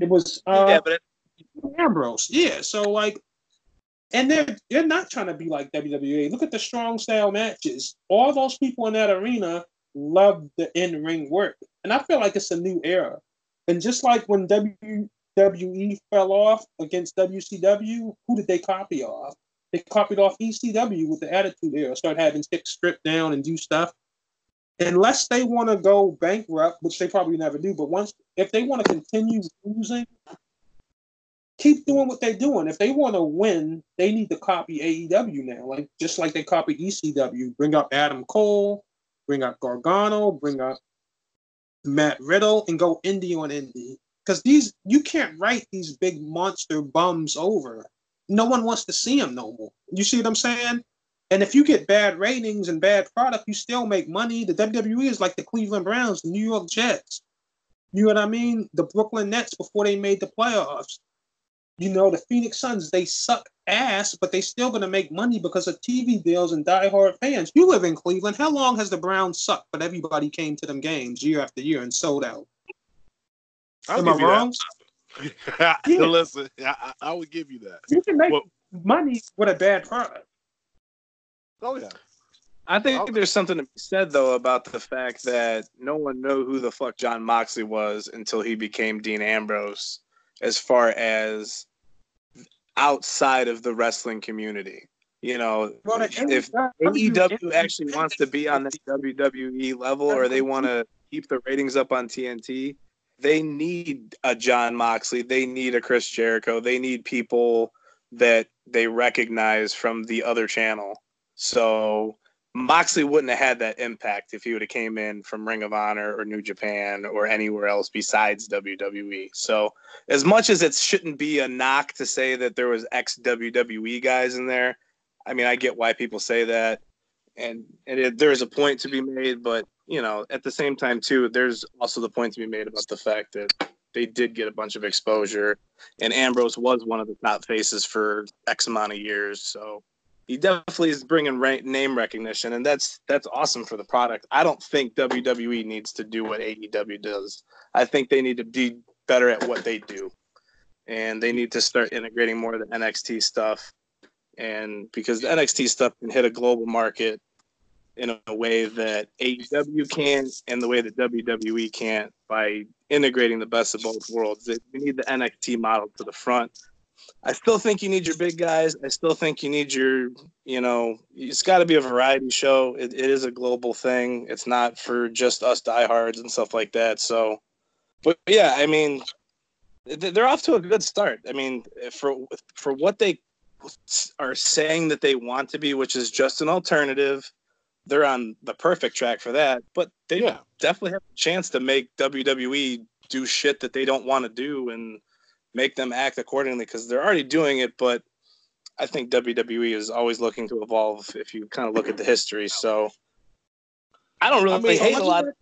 It was Ambrose, yeah. So, like, and they're not trying to be like WWE. Look at the strong style matches. All those people in that arena love the in-ring work, and I feel like it's a new era. And just like when WWE fell off against WCW, who did they copy off? They copied off ECW with the Attitude Era. Start having chicks strip down and do stuff. Unless they want to go bankrupt, which they probably never do. But if they want to continue losing, keep doing what they're doing. If they want to win, they need to copy AEW now. Like, just like they copied ECW. Bring up Adam Cole, bring up Gargano, bring up Matt Riddle, and go indie on indie. Because you can't write these big monster bums over. No one wants to see them no more. You see what I'm saying? And if you get bad ratings and bad product, you still make money. The WWE is like the Cleveland Browns, the New York Jets. You know what I mean? The Brooklyn Nets before they made the playoffs. You know, the Phoenix Suns, they suck ass, but they still going to make money because of TV deals and diehard fans. You live in Cleveland. How long has the Browns sucked? But everybody came to them games year after year and sold out. Am I wrong? Yeah. Listen, I would give you that. You can make money with a bad product. Oh, yeah. I think there's something to be said, though, about the fact that no one knew who the fuck Jon Moxley was until he became Dean Ambrose, as far as outside of the wrestling community. You know, well, if AEW actually wants to be on the WWE level, or they want to keep the ratings up on TNT, they need a Jon Moxley. They need a Chris Jericho. They need people that they recognize from the other channel. So Moxley wouldn't have had that impact if he would have came in from Ring of Honor or New Japan or anywhere else besides WWE. So as much as it shouldn't be a knock to say that there was ex-WWE guys in there, I mean, I get why people say that. And there is a point to be made, but, you know, at the same time, too, there's also the point to be made about the fact that they did get a bunch of exposure, and Ambrose was one of the top faces for X amount of years. So he definitely is bringing name recognition, and that's awesome for the product. I don't think WWE needs to do what AEW does. I think they need to be better at what they do, and they need to start integrating more of the NXT stuff. And because the NXT stuff can hit a global market in a way that AEW can and the way that WWE can't, by integrating the best of both worlds. We need the NXT model to the front. I still think you need your big guys. I still think you need your, you know, it's got to be a variety show. It is a global thing. It's not for just us diehards and stuff like that. So, but yeah, I mean, they're off to a good start. I mean, for what they are saying that they want to be, which is just an alternative, they're on the perfect track for that. But they definitely have a chance to make WWE do shit that they don't want to do and make them act accordingly, because they're already doing it. But I think WWE is always looking to evolve if you kind of look at the history. So I don't really hate a lot of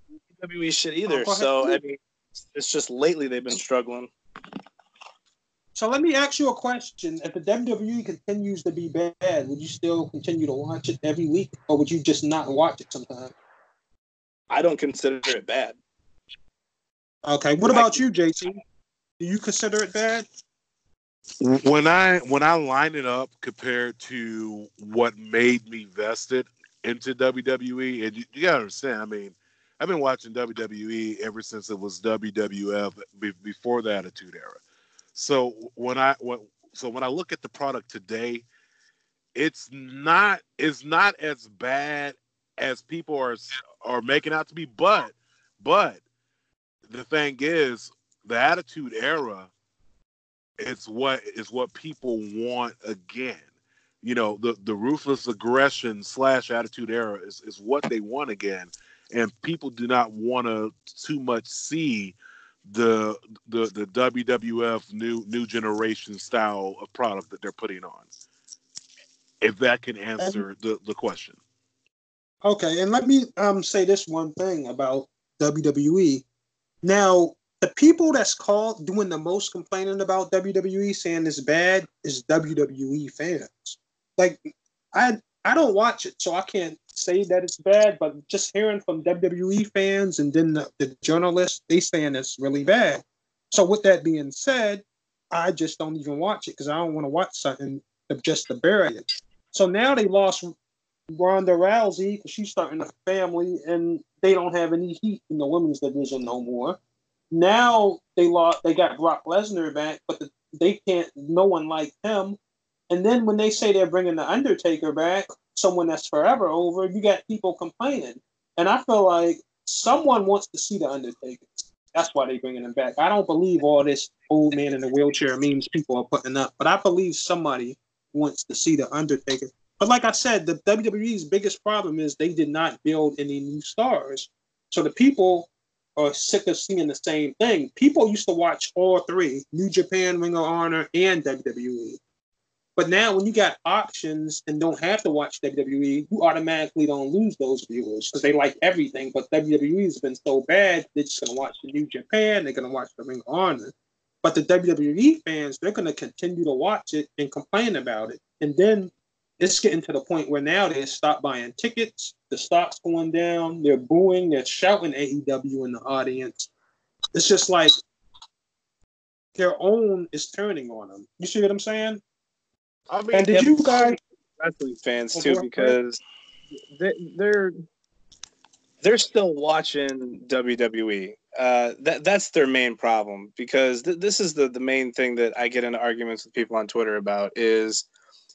WWE shit either. So, I mean, it's just lately they've been struggling. So let me ask you a question. If the WWE continues to be bad, would you still continue to watch it every week, or would you just not watch it sometimes? I don't consider it bad. Okay. What about you, JT? Do you consider it bad? When I line it up compared to what made me vested into WWE, and you gotta understand, I mean, I've been watching WWE ever since it was WWF, before the Attitude Era. So when I look at the product today, it's not as bad as people are making out to be. But the thing is, the Attitude Era is what people want again. You know, the ruthless aggression / Attitude Era is what they want again, and people do not want to too much see the WWF new generation style of product that they're putting on. If that can answer the question. Okay, and let me say this one thing about WWE. Now, the people that's called doing the most complaining about WWE, saying it's bad, is WWE fans. Like, I don't watch it, so I can't say that it's bad, but just hearing from WWE fans and then the journalists, they saying it's really bad. So with that being said, I just don't even watch it because I don't want to watch something just to bury it. So now they lost Ronda Rousey because she's starting a family and they don't have any heat in the women's division no more. Now they got Brock Lesnar back, but no one liked him. And then when they say they're bringing The Undertaker back, someone that's forever over, you got people complaining. And I feel like someone wants to see The Undertaker. That's why they're bringing him back. I don't believe all this old man in a wheelchair memes people are putting up, but I believe somebody wants to see The Undertaker. But like I said, the WWE's biggest problem is they did not build any new stars. So the people are sick of seeing the same thing. People used to watch all three, New Japan, Ring of Honor, and WWE. But now when you got options and don't have to watch WWE, you automatically don't lose those viewers because they like everything. But WWE has been so bad, they're just going to watch the New Japan, they're going to watch the Ring of Honor. But the WWE fans, they're going to continue to watch it and complain about it. And then it's getting to the point where now they stop buying tickets, the stock's going down, they're booing, they're shouting AEW in the audience. It's just like their own is turning on them. You see what I'm saying? I mean, and did you guys wrestling fans too, because they're still watching WWE. That's their main problem, because this is the main thing that I get into arguments with people on Twitter about is,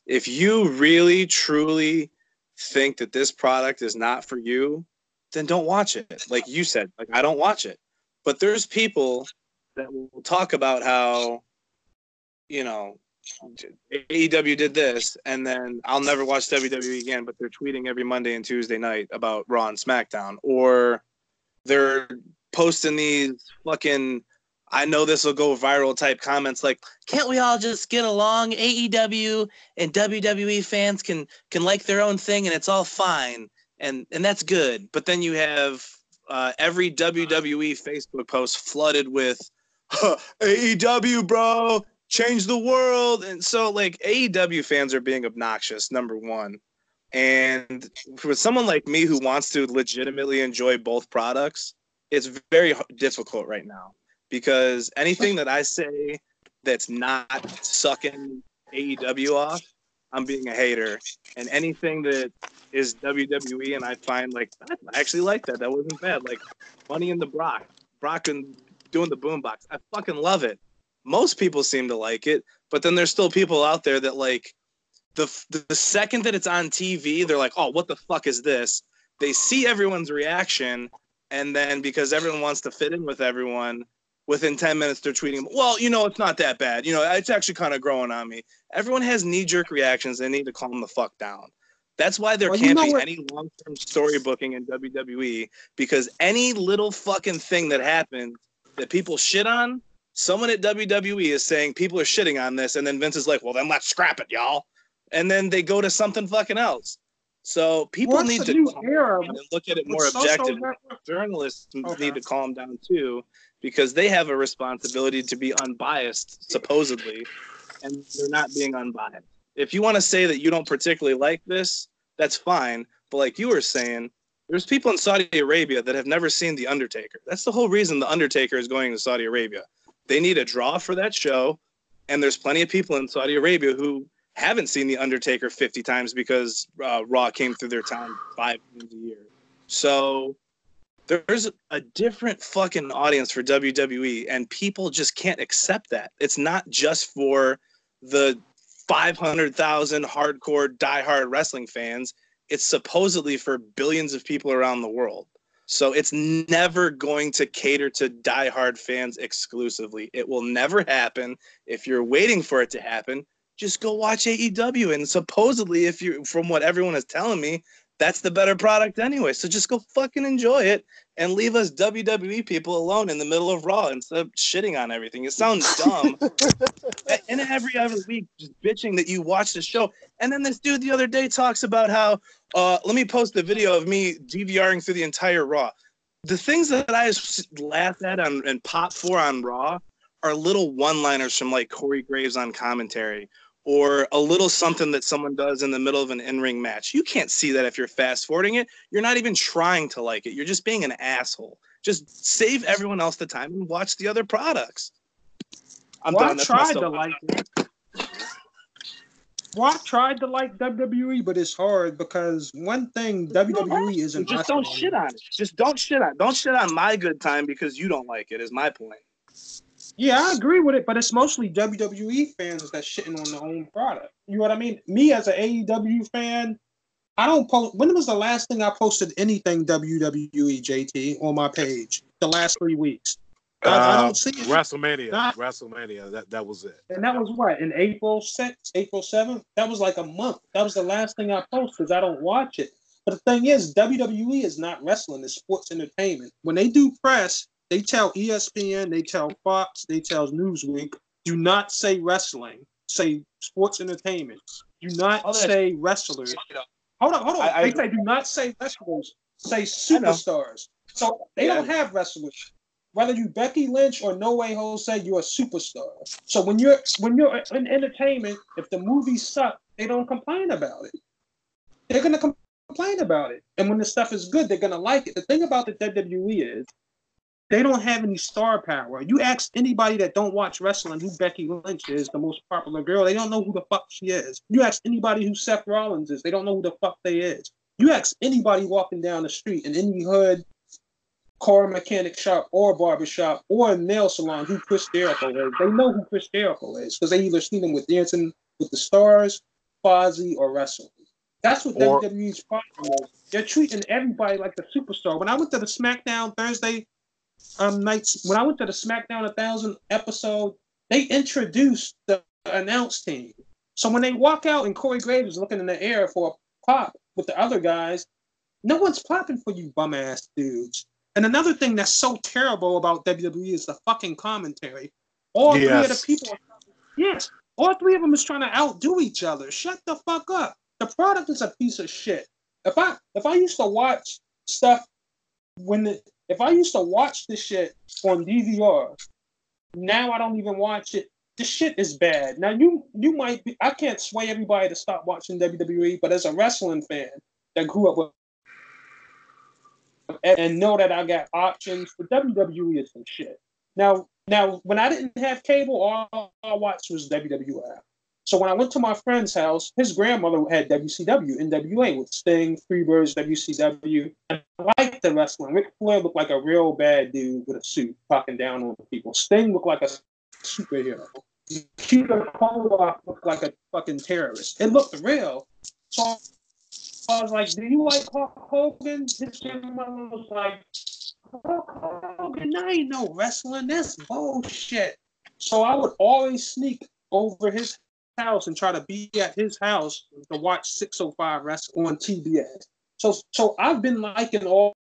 if you really truly think that this product is not for you, then don't watch it. Like you said, like I don't watch it. But there's people that will talk about how, you know, AEW did this, and then I'll never watch WWE again, but they're tweeting every Monday and Tuesday night about Raw and SmackDown, or they're posting these fucking, I know this will go viral type comments like, can't we all just get along? AEW and WWE fans can like their own thing and it's all fine, and that's good. But then you have every WWE Facebook post flooded with AEW, bro, change the world. And so, like, AEW fans are being obnoxious, number one. And for someone like me who wants to legitimately enjoy both products, it's very difficult right now, because anything that I say that's not sucking AEW off, I'm being a hater. And anything that is WWE and I find, like, I actually like that. That wasn't bad. Like, Money in the Brock and doing the boombox. I fucking love it. Most people seem to like it, but then there's still people out there that, like, the second that it's on TV, they're like, oh, what the fuck is this? They see everyone's reaction, and then because everyone wants to fit in with everyone, within 10 minutes, they're tweeting, well, you know, it's not that bad. You know, it's actually kind of growing on me. Everyone has knee-jerk reactions. They need to calm the fuck down. That's why there can't be any long-term story booking in WWE, because any little fucking thing that happened that people shit on, someone at WWE is saying people are shitting on this, and then Vince is like, well, then let's scrap it, y'all. And then they go to something fucking else. So people need to look at it more objectively. Journalists need to calm down, too, because they have a responsibility to be unbiased, supposedly, and they're not being unbiased. If you want to say that you don't particularly like this, that's fine. But like you were saying, there's people in Saudi Arabia that have never seen The Undertaker. That's the whole reason The Undertaker is going to Saudi Arabia. They need a draw for that show, and there's plenty of people in Saudi Arabia who haven't seen The Undertaker 50 times because Raw came through their town 5 times a year. So there's a different fucking audience for WWE, and people just can't accept that. It's not just for the 500,000 hardcore, diehard wrestling fans. It's supposedly for billions of people around the world. So it's never going to cater to diehard fans exclusively. It will never happen. If you're waiting for it to happen, just go watch AEW. And supposedly, if you, from what everyone is telling me, that's the better product anyway. So just go fucking enjoy it and leave us WWE people alone in the middle of Raw instead of shitting on everything. It sounds dumb. And every other week, just bitching that you watch the show. And then this dude the other day talks about how, let me post the video of me DVRing through the entire Raw. The things that I laugh at and pop for on Raw are little one-liners from like Corey Graves on commentary, or a little something that someone does in the middle of an in-ring match. You can't see that if you're fast-forwarding it. You're not even trying to like it. You're just being an asshole. Just save everyone else the time and watch the other products. I tried to like WWE, but it's hard because one thing WWE isn't. Just don't shit on it. Just don't shit on it. Don't shit on my good time because you don't like it, is my point. Yeah, I agree with it, but it's mostly WWE fans that's shitting on their own product. You know what I mean? Me as an AEW fan, I don't post. When was the last thing I posted anything WWE, JT, on my page? The last 3 weeks. I don't see it. WrestleMania. WrestleMania. That was it. And that was what? In April 6th, April 7th? That was like a month. That was the last thing I posted because I don't watch it. But the thing is, WWE is not wrestling. It's sports entertainment. When they do press, they tell ESPN, they tell Fox, they tell Newsweek, do not say wrestling. Say sports entertainment. Do not say wrestlers. Hold on. They say do not say wrestlers. Say superstars. So they don't have wrestlers. Whether you Becky Lynch or No Way Jose, you're a superstar. So when you're in entertainment, if the movies suck, they don't complain about it. They're going to complain about it. And when the stuff is good, they're going to like it. The thing about the WWE is, they don't have any star power. You ask anybody that don't watch wrestling who Becky Lynch is, the most popular girl, they don't know who the fuck she is. You ask anybody who Seth Rollins is, they don't know who the fuck they is. You ask anybody walking down the street in any hood, car mechanic shop or barbershop or a nail salon who Chris Jericho is, they know who Chris Jericho is because they either seen him with Dancing with the Stars, Fozzy, or wrestling. That's what WWE's problem is. They're treating everybody like the superstar. When I went to the SmackDown Thursday nights, when I went to the SmackDown 1000 episode, they introduced the announce team. So when they walk out and Corey Graves is looking in the air for a pop with the other guys, no one's popping for you bum ass dudes. And another thing that's so terrible about WWE is the fucking commentary. All three of them is trying to outdo each other. Shut the fuck up. The product is a piece of shit. If I used to watch stuff If I used to watch this shit on DVR, Now I don't even watch it. This shit is bad. Now you might be, I can't sway everybody to stop watching WWE, but as a wrestling fan that grew up with and know that I got options, but WWE is some shit. Now when I didn't have cable, all I watched was WWF. So when I went to my friend's house, his grandmother had WCW, NWA, with Sting, Freebirds, WCW. And I liked the wrestling. Ric Flair looked like a real bad dude with a suit, talking down on people. Sting looked like a superhero. Cuba Polo looked like a fucking terrorist. It looked real. So I was like, do you like Hulk Hogan? His grandmother was like, Hulk Hogan, I ain't no wrestling. That's bullshit. So I would always sneak over his house and try to be at his house to watch 605 wrestling on TBS. So I've been liking all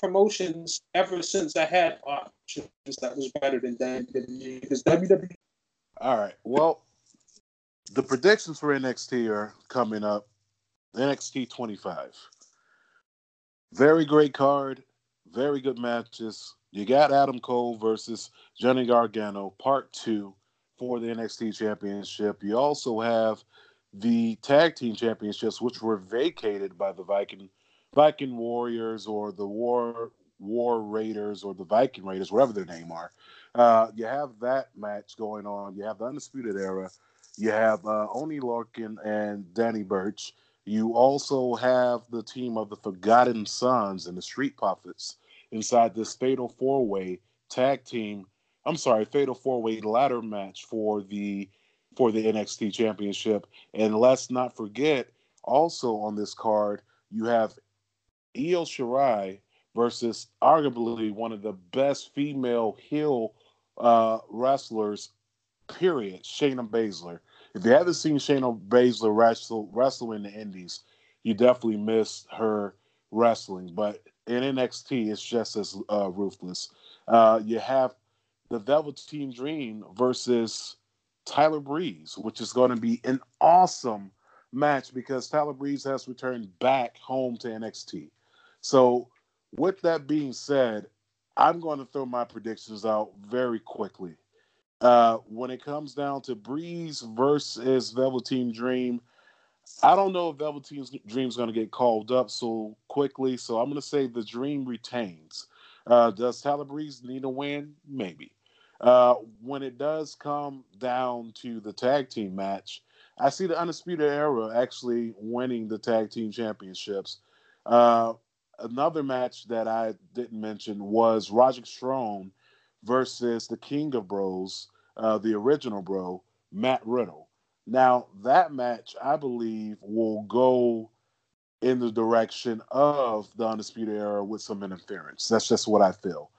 promotions ever since I had options that was better than WWE. Because WWE. All right. Well, the predictions for NXT are coming up. NXT 25. Very great card. Very good matches. You got Adam Cole versus Johnny Gargano, part 2. For the NXT Championship. You also have the Tag Team Championships, which were vacated by the Viking Warriors or the War Raiders or the Viking Raiders, whatever their name are. You have that match going on. You have the Undisputed Era. You have Oney Lorcan and Danny Burch. You also have the team of the Forgotten Sons and the Street Profits inside this Fatal 4-Way Tag Team. I'm sorry, Fatal 4-Way ladder match for the NXT Championship. And let's not forget, also on this card, you have Io Shirai versus arguably one of the best female heel wrestlers, period, Shayna Baszler. If you haven't seen Shayna Baszler wrestle in the indies, you definitely miss her wrestling. But in NXT, it's just as ruthless. You have The Velveteen Dream versus Tyler Breeze, which is going to be an awesome match because Tyler Breeze has returned back home to NXT. So with that being said, I'm going to throw my predictions out very quickly. When it comes down to Breeze versus Velveteen Dream, I don't know if Velveteen Dream's going to get called up so quickly, so I'm going to say the Dream retains. Does Tyler Breeze need a win? Maybe. When it does come down to the tag team match, I see the Undisputed Era actually winning the tag team championships. Another match that I didn't mention was Roderick Strong versus the King of Bros, the original bro, Matt Riddle. Now, that match, I believe, will go in the direction of the Undisputed Era with some interference. That's just what I feel.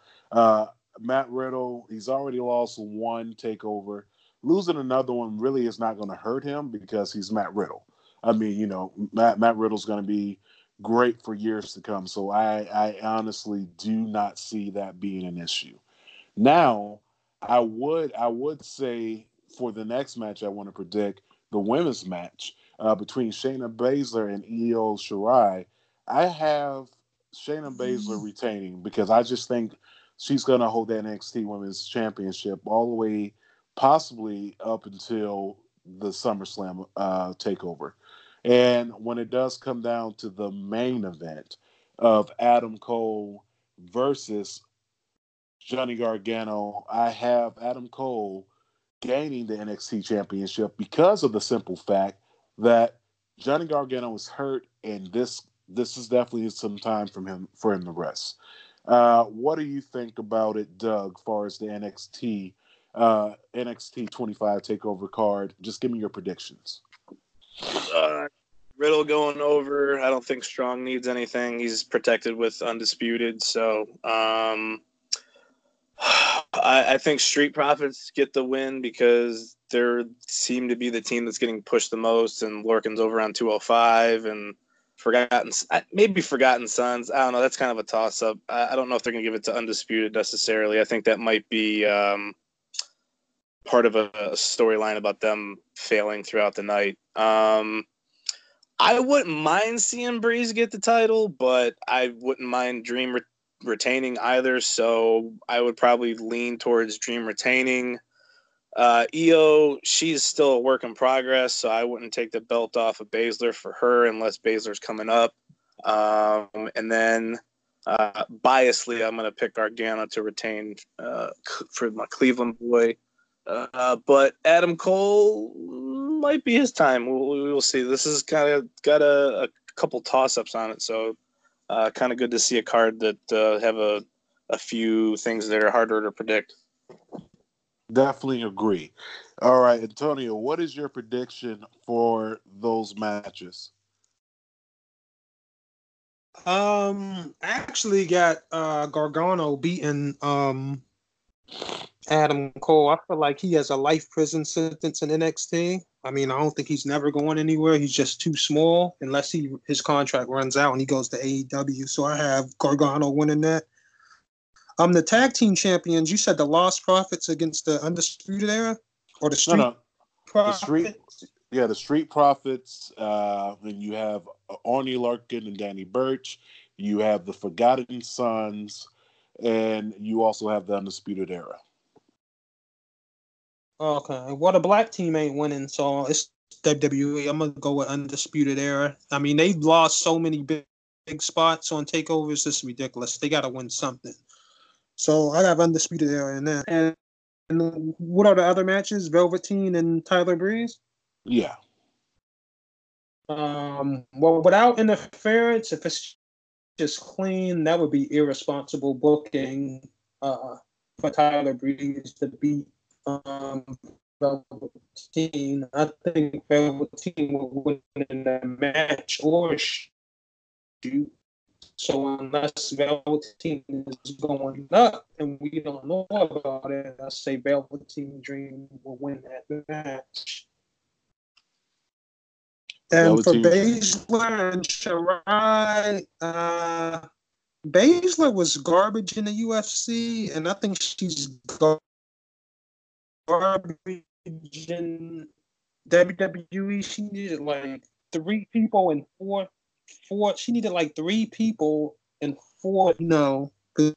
Matt Riddle, he's already lost one takeover. Losing another one really is not going to hurt him because he's Matt Riddle. I mean, you know, Matt Riddle's going to be great for years to come. So I honestly do not see that being an issue. Now, I would say for the next match I want to predict, the women's match, between Shayna Baszler and Io Shirai, I have Shayna Baszler retaining because I just think she's going to hold that NXT Women's Championship all the way, possibly up until the SummerSlam takeover. And when it does come down to the main event of Adam Cole versus Johnny Gargano, I have Adam Cole gaining the NXT Championship because of the simple fact that Johnny Gargano was hurt, and this is definitely some time for him to rest. What do you think about it, Doug, as far as the NXT 25 takeover card? Just give me your predictions. Riddle going over. I don't think Strong needs anything. He's protected with Undisputed. So I think Street Profits get the win because they seem to be the team that's getting pushed the most, and Lorcan's over on 205 and Forgotten Sons. I don't know. That's kind of a toss-up. I don't know if they're going to give it to Undisputed necessarily. I think that might be part of a storyline about them failing throughout the night. I wouldn't mind seeing Breeze get the title, but I wouldn't mind Dream retaining either, so I would probably lean towards Dream retaining. Io, she's still a work in progress, so I wouldn't take the belt off of Baszler for her unless Baszler's coming up. And then biasly, I'm going to pick Gargano to retain for my Cleveland boy. But Adam Cole might be his time. We'll see. This has kind of got a couple toss-ups on it, so kind of good to see a card that have a few things that are harder to predict. Definitely agree. All right, Antonio, what is your prediction for those matches? I actually got Gargano beating Adam Cole. I feel like he has a life prison sentence in NXT. I mean, I don't think he's never going anywhere. He's just too small unless his contract runs out and he goes to AEW. So I have Gargano winning that. The tag team champions, you said the Lost Profits against the Undisputed Era? Or the Street Profits? The Street Profits. And you have Arnie Larkin and Danny Burch. You have the Forgotten Sons. And you also have the Undisputed Era. Okay. Well, the black team ain't winning, so it's WWE. I'm going to go with Undisputed Era. I mean, they've lost so many big spots on takeovers. This is ridiculous. They got to win something. So I have Undisputed Era in that. And what are the other matches? Velveteen and Tyler Breeze? Yeah. Well, without interference, if it's just clean, that would be irresponsible booking for Tyler Breeze to beat Velveteen. I think Velveteen would win in that match or shoot. So unless Velveteen is going up and we don't know about it, I say Velveteen Dream will win that match. And for Baszler and Shirai, Baszler was garbage in the UFC, and I think she's garbage in WWE. She needed like three people and four,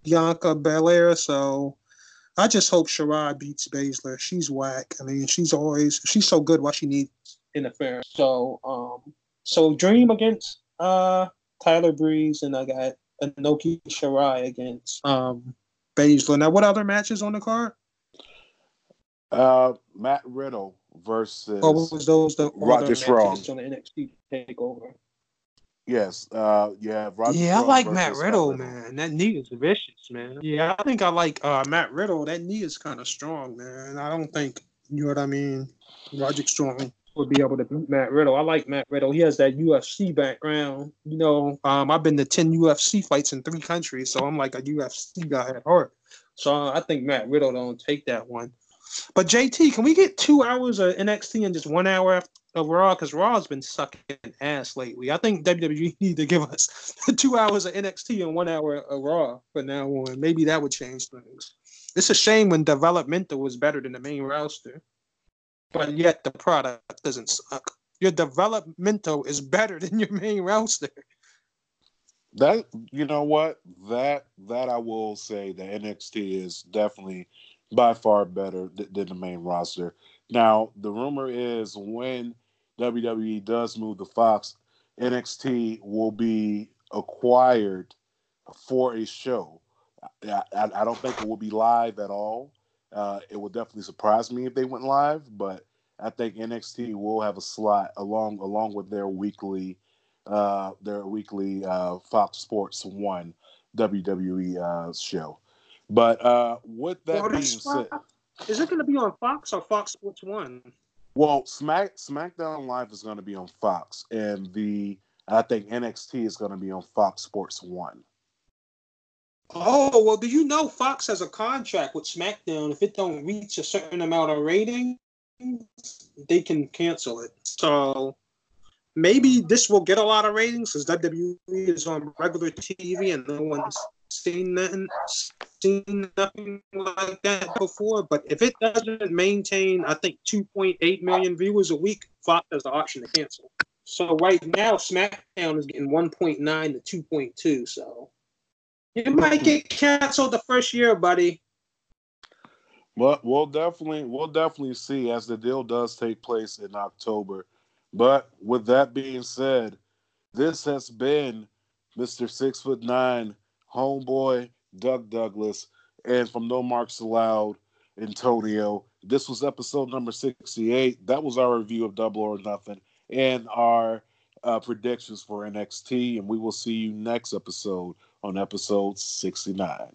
Bianca Belair. So I just hope Shirai beats Baszler. She's whack. I mean, she's so good why she needs interference. So, so Dream against Tyler Breeze, and I got Inoki Shirai against Baszler. Now, what other matches on the card? Matt Riddle versus Roderick Strong on the NXT Takeover. Yes, you have Roderick. Yeah, I like Matt Riddle, man. That knee is vicious, man. Yeah, I think I like Matt Riddle. That knee is kind of strong, man. I don't think, you know what I mean, Roderick Strong would be able to beat Matt Riddle. I like Matt Riddle. He has that UFC background. You know, I've been to 10 UFC fights in 3 countries, so I'm like a UFC guy at heart. So I think Matt Riddle don't take that one. But JT, can we get 2 hours of NXT and just 1 hour of Raw? Because Raw's been sucking ass lately. I think WWE need to give us 2 hours of NXT and 1 hour of Raw from now on. Maybe that would change things. It's a shame when developmental was better than the main roster, but yet the product doesn't suck. Your developmental is better than your main roster. That, you know what? That I will say that NXT is definitely by far better than the main roster. Now, the rumor is when WWE does move to Fox, NXT will be acquired for a show. I don't think it will be live at all. It would definitely surprise me if they went live, but I think NXT will have a slot along with their weekly Fox Sports 1 WWE show. But with that being said, is it going to be on Fox or Fox Sports 1? Well, SmackDown Live is going to be on Fox, and I think NXT is going to be on Fox Sports 1. Oh, well, do you know Fox has a contract with SmackDown? If it don't reach a certain amount of ratings, they can cancel it. So maybe this will get a lot of ratings because WWE is on regular TV and no one's seen nothing like that before. But if it doesn't maintain, I think 2.8 million viewers a week, Fox has the option to cancel. So right now, SmackDown is getting 1.9 to 2.2. So You might get canceled the first year, buddy. But we'll definitely see as the deal does take place in October. But with that being said, this has been Mr. 6'9", homeboy Doug Douglas, and from No Marks Allowed, Antonio. This was episode number 68. That was our review of Double or Nothing and our predictions for NXT. And we will see you next episode on episode 69.